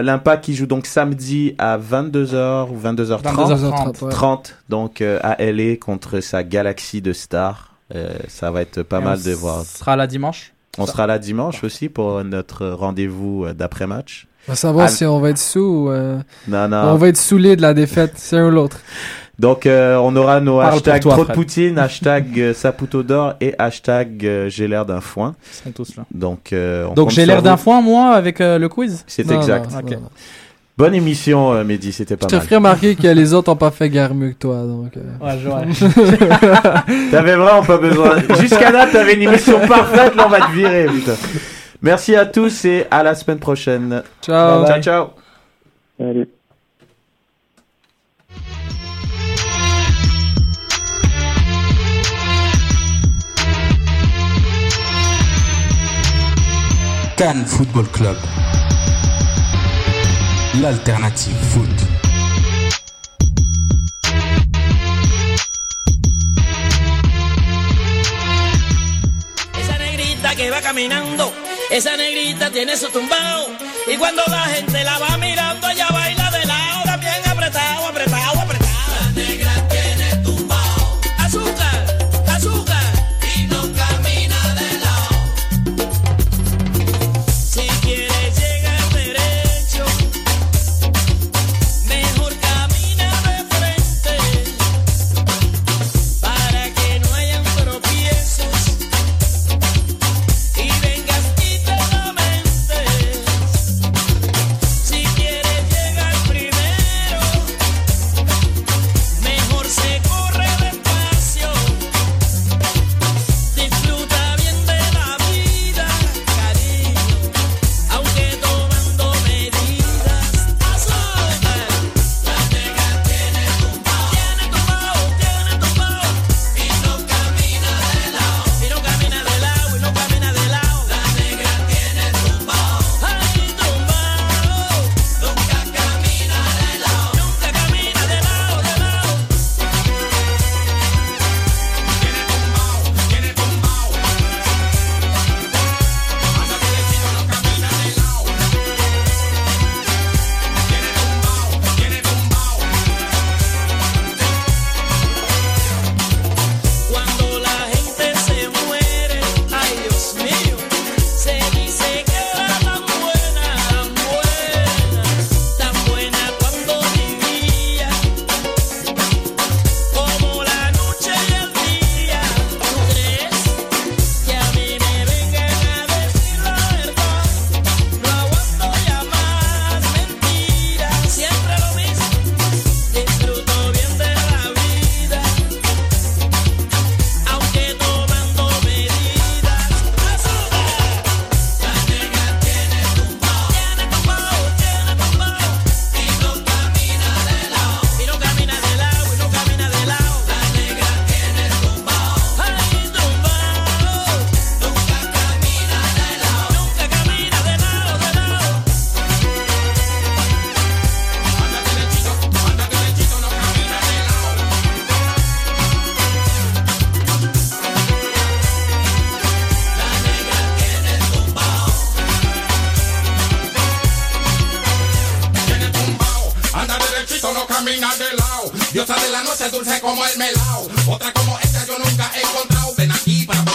vous. L'Impact qui joue donc samedi à 22h ou 22h30. 30, donc à LA contre sa galaxie de stars. Ça va être pas mal de voir. On sera là dimanche. Aussi pour notre rendez-vous d'après-match. On va savoir si on va être sous ou on va être saoulé de la défaite, c'est un ou l'autre. Donc, on aura nos hashtags trop de poutine, hashtag Saputo d'or et hashtag j'ai l'air d'un foin. Ils seront tous là. Donc, j'ai l'air d'un foin, moi, avec le quiz ? C'est exact. Non. Bonne émission, Mehdi, c'était pas mal. Je te ferai remarquer que les autres n'ont pas fait guère mieux que toi. Donc, Ouais, t'avais vraiment pas besoin. Jusqu'à là, t'avais une émission parfaite, là, on va te virer. Putain. Merci à tous et à la semaine prochaine. Ciao. Ciao. Salut. Cannes Football Club, l'alternative foot. Esa negrita que va caminando, esa negrita tiene su tumbao, y cuando la gente la va mirando, ella baila de lado, también apretado, apretado, apretado. caminar de lado. Diosa de la noche, dulce como el melao. Otra como esta yo nunca he encontrado. Ven aquí para poder